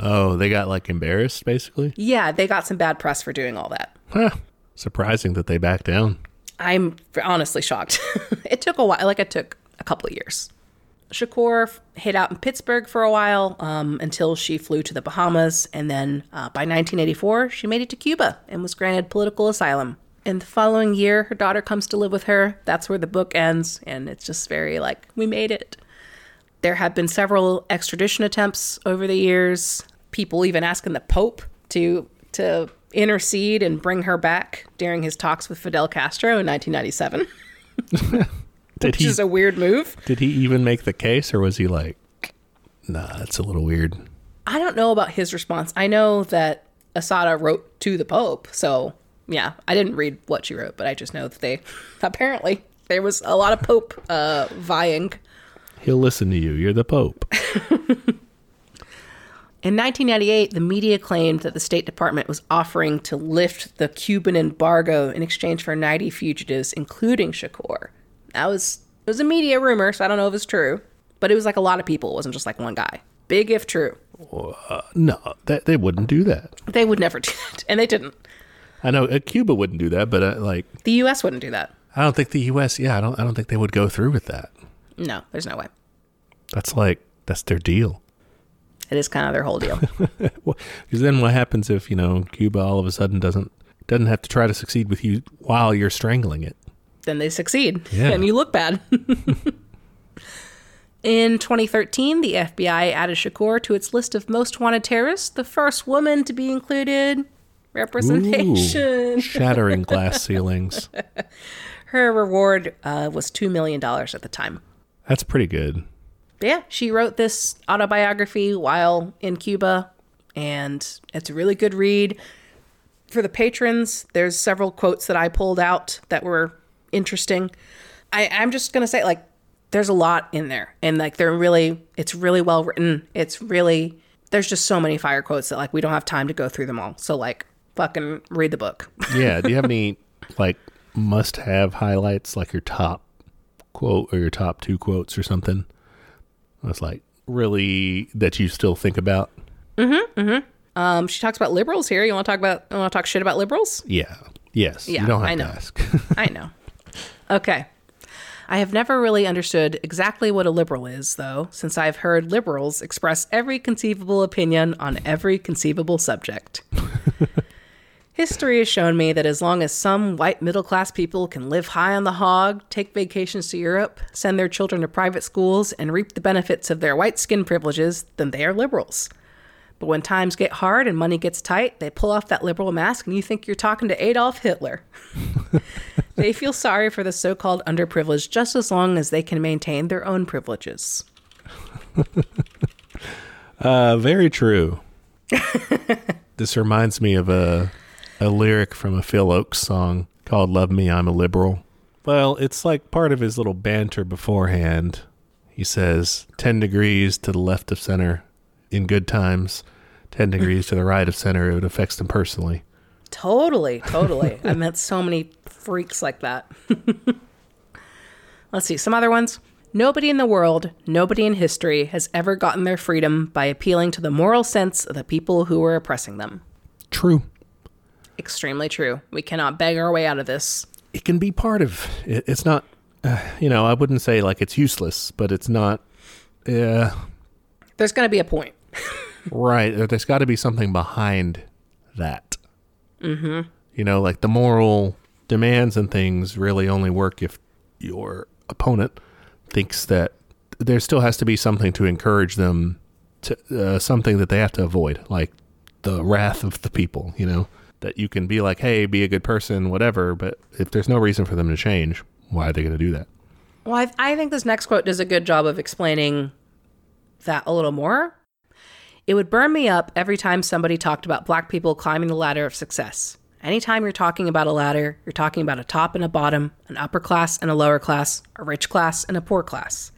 Oh, they got, like, embarrassed, basically? Yeah, they got some bad press for doing all that. Huh. Surprising that they backed down. I'm honestly shocked. It took a while. Like, it took a couple of years. Shakur hid out in Pittsburgh for a while um, until she flew to the Bahamas. And then uh, by nineteen eighty-four, she made it to Cuba and was granted political asylum. And the following year, her daughter comes to live with her. That's where the book ends. And it's just very like, we made it. There have been several extradition attempts over the years. People even asking the Pope to to intercede and bring her back during his talks with Fidel Castro in nineteen ninety-seven. Did Which he, is a weird move. Did he even make the case, or was he like, nah, that's a little weird? I don't know about his response. I know that Assata wrote to the Pope. So, yeah, I didn't read what she wrote, but I just know that they, apparently, there was a lot of Pope uh, vying. He'll listen to you. You're the Pope. In nineteen ninety-eight, the media claimed that the State Department was offering to lift the Cuban embargo in exchange for ninety fugitives, including Shakur. That was, it was a media rumor, so I don't know if it's true. But it was like a lot of people. It wasn't just like one guy. Big if true. Uh, no, that, they wouldn't do that. They would never do that. And they didn't. I know uh, Cuba wouldn't do that, but uh, like the U S wouldn't do that. I don't think the U S. Yeah, I don't. I don't think they would go through with that. No, there's no way. That's like that's their deal. It is kind of their whole deal. Because well, then what happens if, you know, Cuba all of a sudden doesn't doesn't have to try to succeed with you while you're strangling it? Then they succeed, yeah. And you look bad. In twenty thirteen, the F B I added Shakur to its list of most wanted terrorists, the first woman to be included. Representation. Ooh, shattering glass ceilings. Her reward uh, was two million dollars at the time. That's pretty good. Yeah, she wrote this autobiography while in Cuba, and it's a really good read. For the patrons, there's several quotes that I pulled out that were interesting. I, I'm just going to say, like, there's a lot in there, and like they're really, it's really well written. It's really, there's just so many fire quotes that like we don't have time to go through them all. So like fucking read the book. Yeah. Do you have any like must have highlights, like your top quote or your top two quotes or something? That's like really that you still think about. Mm-hmm. Mm-hmm. Um, she talks about liberals here. You want to talk about, you want to talk shit about liberals? Yeah. Yes. Yeah, you don't have I know. to ask. I know. Okay. I have never really understood exactly what a liberal is, though, since I've heard liberals express every conceivable opinion on every conceivable subject. History has shown me that as long as some white middle-class people can live high on the hog, take vacations to Europe, send their children to private schools, and reap the benefits of their white skin privileges, then they are liberals. But when times get hard and money gets tight, they pull off that liberal mask and you think you're talking to Adolf Hitler. They feel sorry for the so-called underprivileged just as long as they can maintain their own privileges. uh, very true. This reminds me of a, a lyric from a Phil Oakes song called Love Me, I'm a Liberal. Well, it's like part of his little banter beforehand. He says, ten degrees to the left of center in good times, ten degrees to the right of center, it affects them personally. Totally, totally. I met so many freaks like that. Let's see, some other ones. Nobody in the world, nobody in history has ever gotten their freedom by appealing to the moral sense of the people who were oppressing them. True. Extremely true. We cannot beg our way out of this. It can be part of, it. it's not, uh, you know, I wouldn't say like it's useless, but it's not, yeah. Uh, There's going to be a point. Right. There's got to be something behind that. Mm-hmm. You know, like the moral demands and things really only work if your opponent thinks that there still has to be something to encourage them to uh, something that they have to avoid, like the wrath of the people, you know, that you can be like, hey, be a good person, whatever. But if there's no reason for them to change, why are they going to do that? Well, I, I think this next quote does a good job of explaining that a little more. It would burn me up every time somebody talked about black people climbing the ladder of success. Anytime you're talking about a ladder, you're talking about a top and a bottom, an upper class and a lower class, a rich class and a poor class.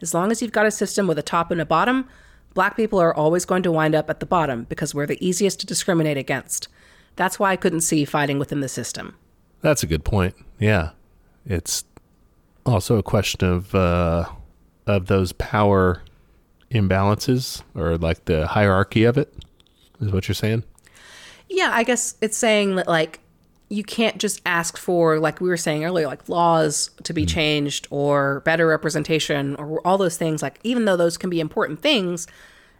As long as you've got a system with a top and a bottom, black people are always going to wind up at the bottom because we're the easiest to discriminate against. That's why I couldn't see fighting within the system. That's a good point. Yeah. It's also a question of uh, of those power imbalances, or like the hierarchy of it, is what you're saying? Yeah, I guess it's saying that like you can't just ask for, like we were saying earlier, like laws to be mm. changed or better representation or all those things. Like even though those can be important things,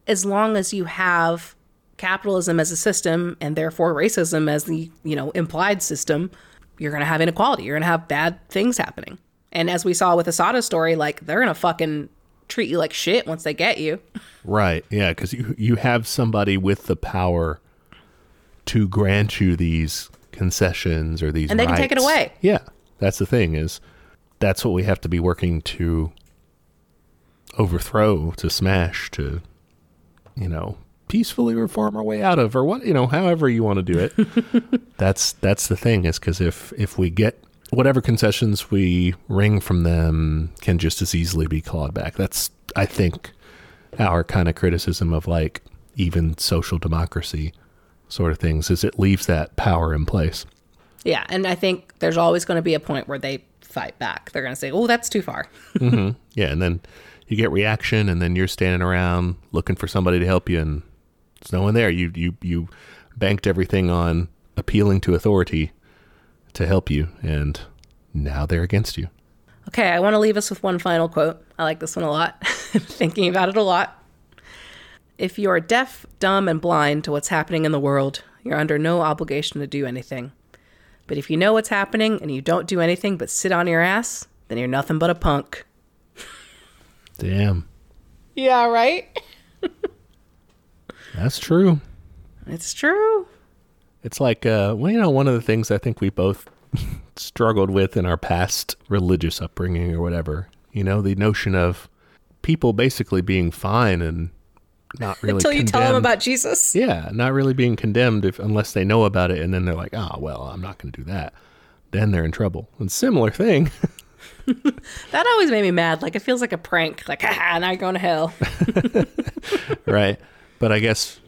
as long as you have capitalism as a system and therefore racism as the, you know, implied system, you're going to have inequality. You're going to have bad things happening. And as we saw with Assata's story, like they're going to fucking treat you like shit once they get you. Right. Yeah. Because you, you have somebody with the power to grant you these concessions or these rights. And they rights. can take it away. Yeah. That's the thing, is that's what we have to be working to overthrow, to smash, to, you know, peacefully reform our way out of, or what, you know, however you want to do it. that's that's the thing, is because if, if we get whatever concessions we wring from them can just as easily be clawed back. That's, I think, our kind of criticism of like even social democracy sort of things, is it leaves that power in place. Yeah. And I think there's always going to be a point where they fight back. They're going to say, oh, that's too far. Mm-hmm. Yeah. And then you get reaction, and then you're standing around looking for somebody to help you, and there's no one there. You, you, you banked everything on a appealing to authority to help you, and now they're against you. Okay, I want to leave us with one final quote. I like this one a lot. I'm thinking about it a lot. If you are deaf, dumb, and blind to what's happening in the world, you're under no obligation to do anything. But if you know what's happening and you don't do anything but sit on your ass, then you're nothing but a punk. Damn. Yeah, right? That's true. It's true. It's like, uh, well, you know, one of the things I think we both struggled with in our past religious upbringing or whatever, you know, the notion of people basically being fine and not really until you condemned. Tell them about Jesus. Yeah, not really being condemned if, unless they know about it, and then they're like, "Ah, oh, well, I'm not going to do that." Then they're in trouble. And similar thing. That always made me mad. Like it feels like a prank. Like, ah, now you're going to hell. Right, but I guess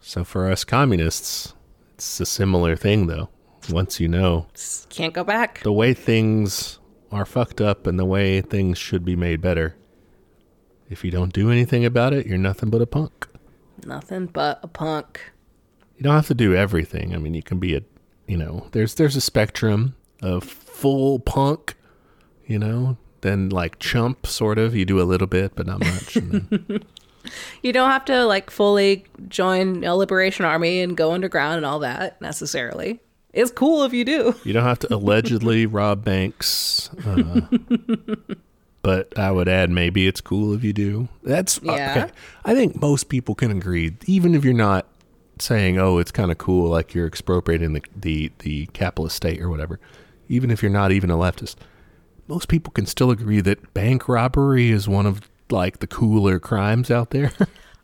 so. For us communists, it's a similar thing, though. Once you know, can't go back. The way things are fucked up, and the way things should be made better. If you don't do anything about it, you're nothing but a punk. Nothing but a punk. You don't have to do everything. I mean, you can be a, you know, there's there's a spectrum of full punk, you know, then like chump sort of. You do a little bit, but not much. And then... You don't have to like fully join a liberation army and go underground and all that necessarily. It's cool if you do. You don't have to allegedly rob banks. Uh, But I would add, maybe it's cool if you do. That's yeah. Okay. I think most people can agree, even if you're not saying, "Oh, it's kind of cool," like you're expropriating the, the the capitalist state or whatever. Even if you're not even a leftist, most people can still agree that bank robbery is one of like the cooler crimes out there.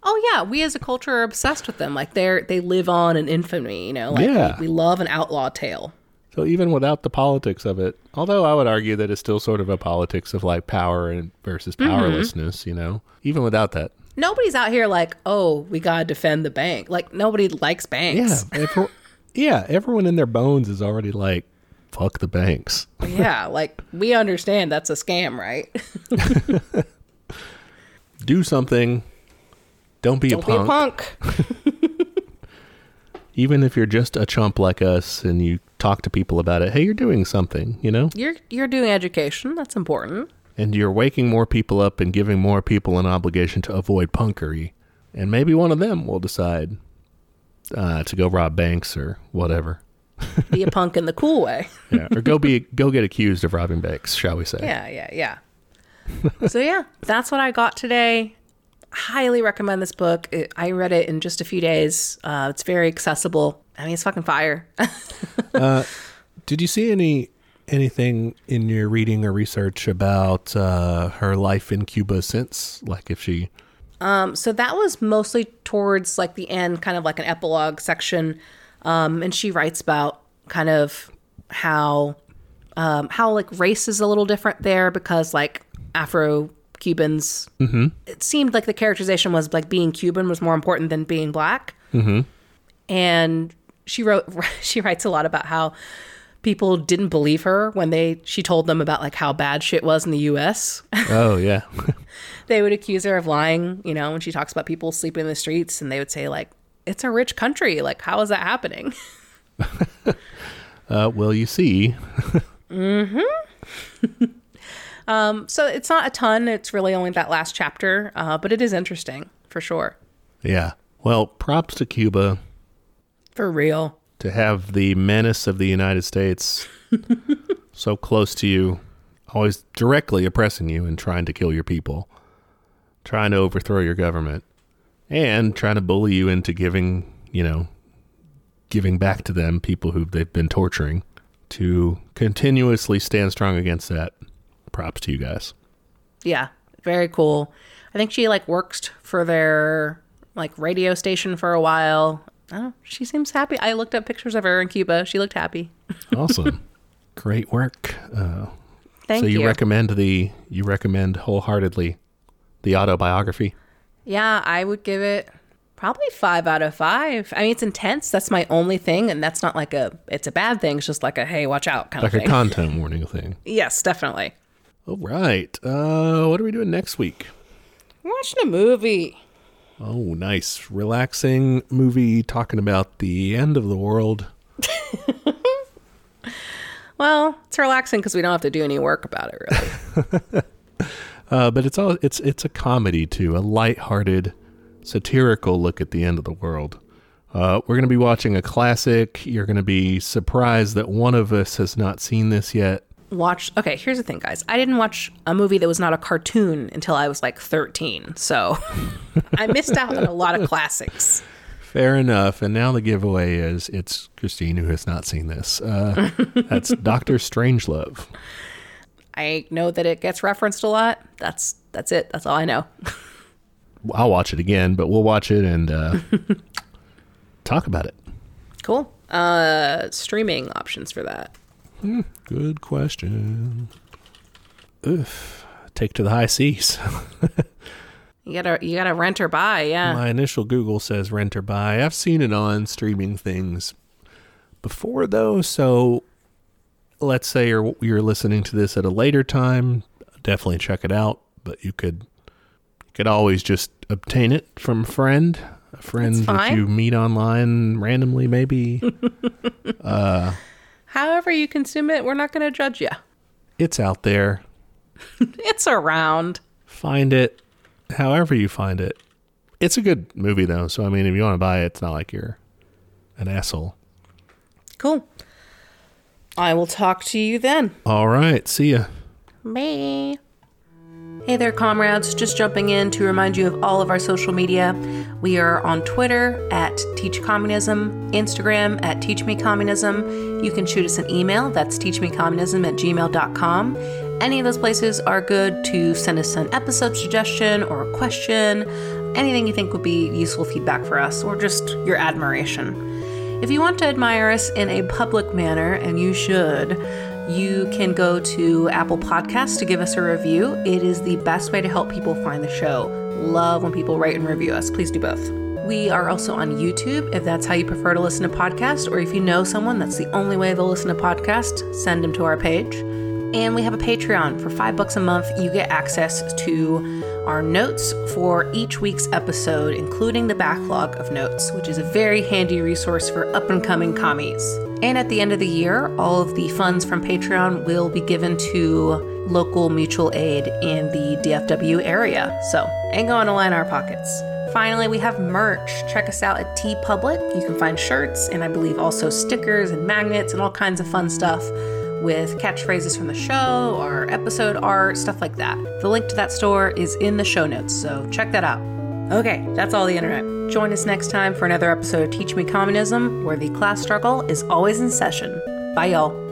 Oh yeah, we as a culture are obsessed with them. Like they're they live on in infamy. You know, like yeah. we, we love an outlaw tale. So even without the politics of it, although I would argue that it's still sort of a politics of like power and versus powerlessness, mm-hmm. you know, even without that. Nobody's out here like, oh, we got to defend the bank. Like nobody likes banks. Yeah, every, yeah, everyone in their bones is already like, fuck the banks. Yeah, like we understand that's a scam, right? Do something. Don't be Don't a punk. Don't be a punk. Even if you're just a chump like us and you talk to people about it, hey, you're doing something, you know? You're you're doing education. That's important. And you're waking more people up and giving more people an obligation to avoid punkery. And maybe one of them will decide uh, to go rob banks or whatever. Be a punk in the cool way. Yeah, or go be go get accused of robbing banks, shall we say. Yeah, yeah, yeah. So yeah, that's what I got today. Highly recommend this book. It, I read it in just a few days. Uh, it's very accessible. I mean, it's fucking fire. uh, did you see any anything in your reading or research about uh, her life in Cuba since? Like if she... Um, so that was mostly towards like the end, kind of like an epilogue section. Um, and she writes about kind of how, um, how like race is a little different there because like Afro... Cubans mm-hmm. It seemed like the characterization was like being Cuban was more important than being black mm-hmm. and she wrote she writes a lot about how people didn't believe her when they she told them about like how bad shit was in the U S Oh yeah. They would accuse her of lying, you know, when she talks about people sleeping in the streets, and they would say like, it's a rich country, like how is that happening? uh well you see. Mm-hmm. Um, so it's not a ton. It's really only that last chapter, uh, but it is interesting for sure. Yeah. Well, props to Cuba. For real. To have the menace of the United States so close to you, always directly oppressing you and trying to kill your people, trying to overthrow your government, and trying to bully you into giving, you know, giving back to them people who they've been torturing, to continuously stand strong against that. Props to you guys. Yeah, very cool. I think she like worked for their like radio station for a while. Oh, she seems happy. I looked up pictures of her in Cuba. She looked happy. Awesome. Great work. Uh, Thank so you. So you recommend the you recommend wholeheartedly the autobiography? Yeah, I would give it probably five out of five. I mean, it's intense. That's my only thing, and that's not like a it's a bad thing. It's just like a hey, watch out kind like of thing. Like a content warning thing. Yes, definitely. All right. Uh, what are we doing next week? We're watching a movie. Oh, nice. Relaxing movie talking about the end of the world. Well, it's relaxing because we don't have to do any work about it, really. uh, but it's all it's it's a comedy, too, a lighthearted, satirical look at the end of the world. Uh, we're going to be watching a classic. You're going to be surprised that one of us has not seen this yet. Watch. Okay, here's the thing, guys. I didn't watch a movie that was not a cartoon until I was like thirteen. So I missed out on a lot of classics. Fair enough. And now the giveaway is it's Christine who has not seen this. Uh, that's Doctor Strangelove. I know that it gets referenced a lot. That's that's it. That's all I know. I'll watch it again, but we'll watch it and uh, talk about it. Cool. Uh, streaming options for that. Mm, good question. Oof. Take to the high seas. You gotta, you gotta rent or buy, yeah. My initial Google says rent or buy. I've seen it on streaming things before, though. So, let's say you're you're listening to this at a later time. Definitely check it out. But you could, you could always just obtain it from a friend, a friend that you meet online randomly, maybe. uh, However you consume it, we're not going to judge you. It's out there. It's around. Find it. However you find it. It's a good movie, though. So, I mean, if you want to buy it, it's not like you're an asshole. Cool. I will talk to you then. All right. See ya. Bye. Hey there, comrades. Just jumping in to remind you of all of our social media. We are on Twitter at Teach Communism, Instagram at Teach Me Communism. You can shoot us an email. That's teachmecommunism at gmail dot com. Any of those places are good to send us an episode suggestion or a question, anything you think would be useful feedback for us, or just your admiration. If you want to admire us in a public manner, and you should, you can go to Apple Podcasts to give us a review. It is the best way to help people find the show. Love when people write and review us. Please do both. We are also on YouTube, if that's how you prefer to listen to podcasts, or if you know someone that's the only way they'll listen to podcasts, send them to our page. And we have a Patreon. For five bucks a month, you get access to our notes for each week's episode, including the backlog of notes, which is a very handy resource for up-and-coming commies. And at the end of the year, all of the funds from Patreon will be given to local mutual aid in the D F W area. So, ain't going to line our pockets. Finally, we have merch. Check us out at TeePublic. You can find shirts and I believe also stickers and magnets and all kinds of fun stuff, with catchphrases from the show or episode art, stuff like that. The link to that store is in the show notes, so check that out. Okay, that's all the internet. Join us next time for another episode of Teach Me Communism, where the class struggle is always in session. Bye, y'all.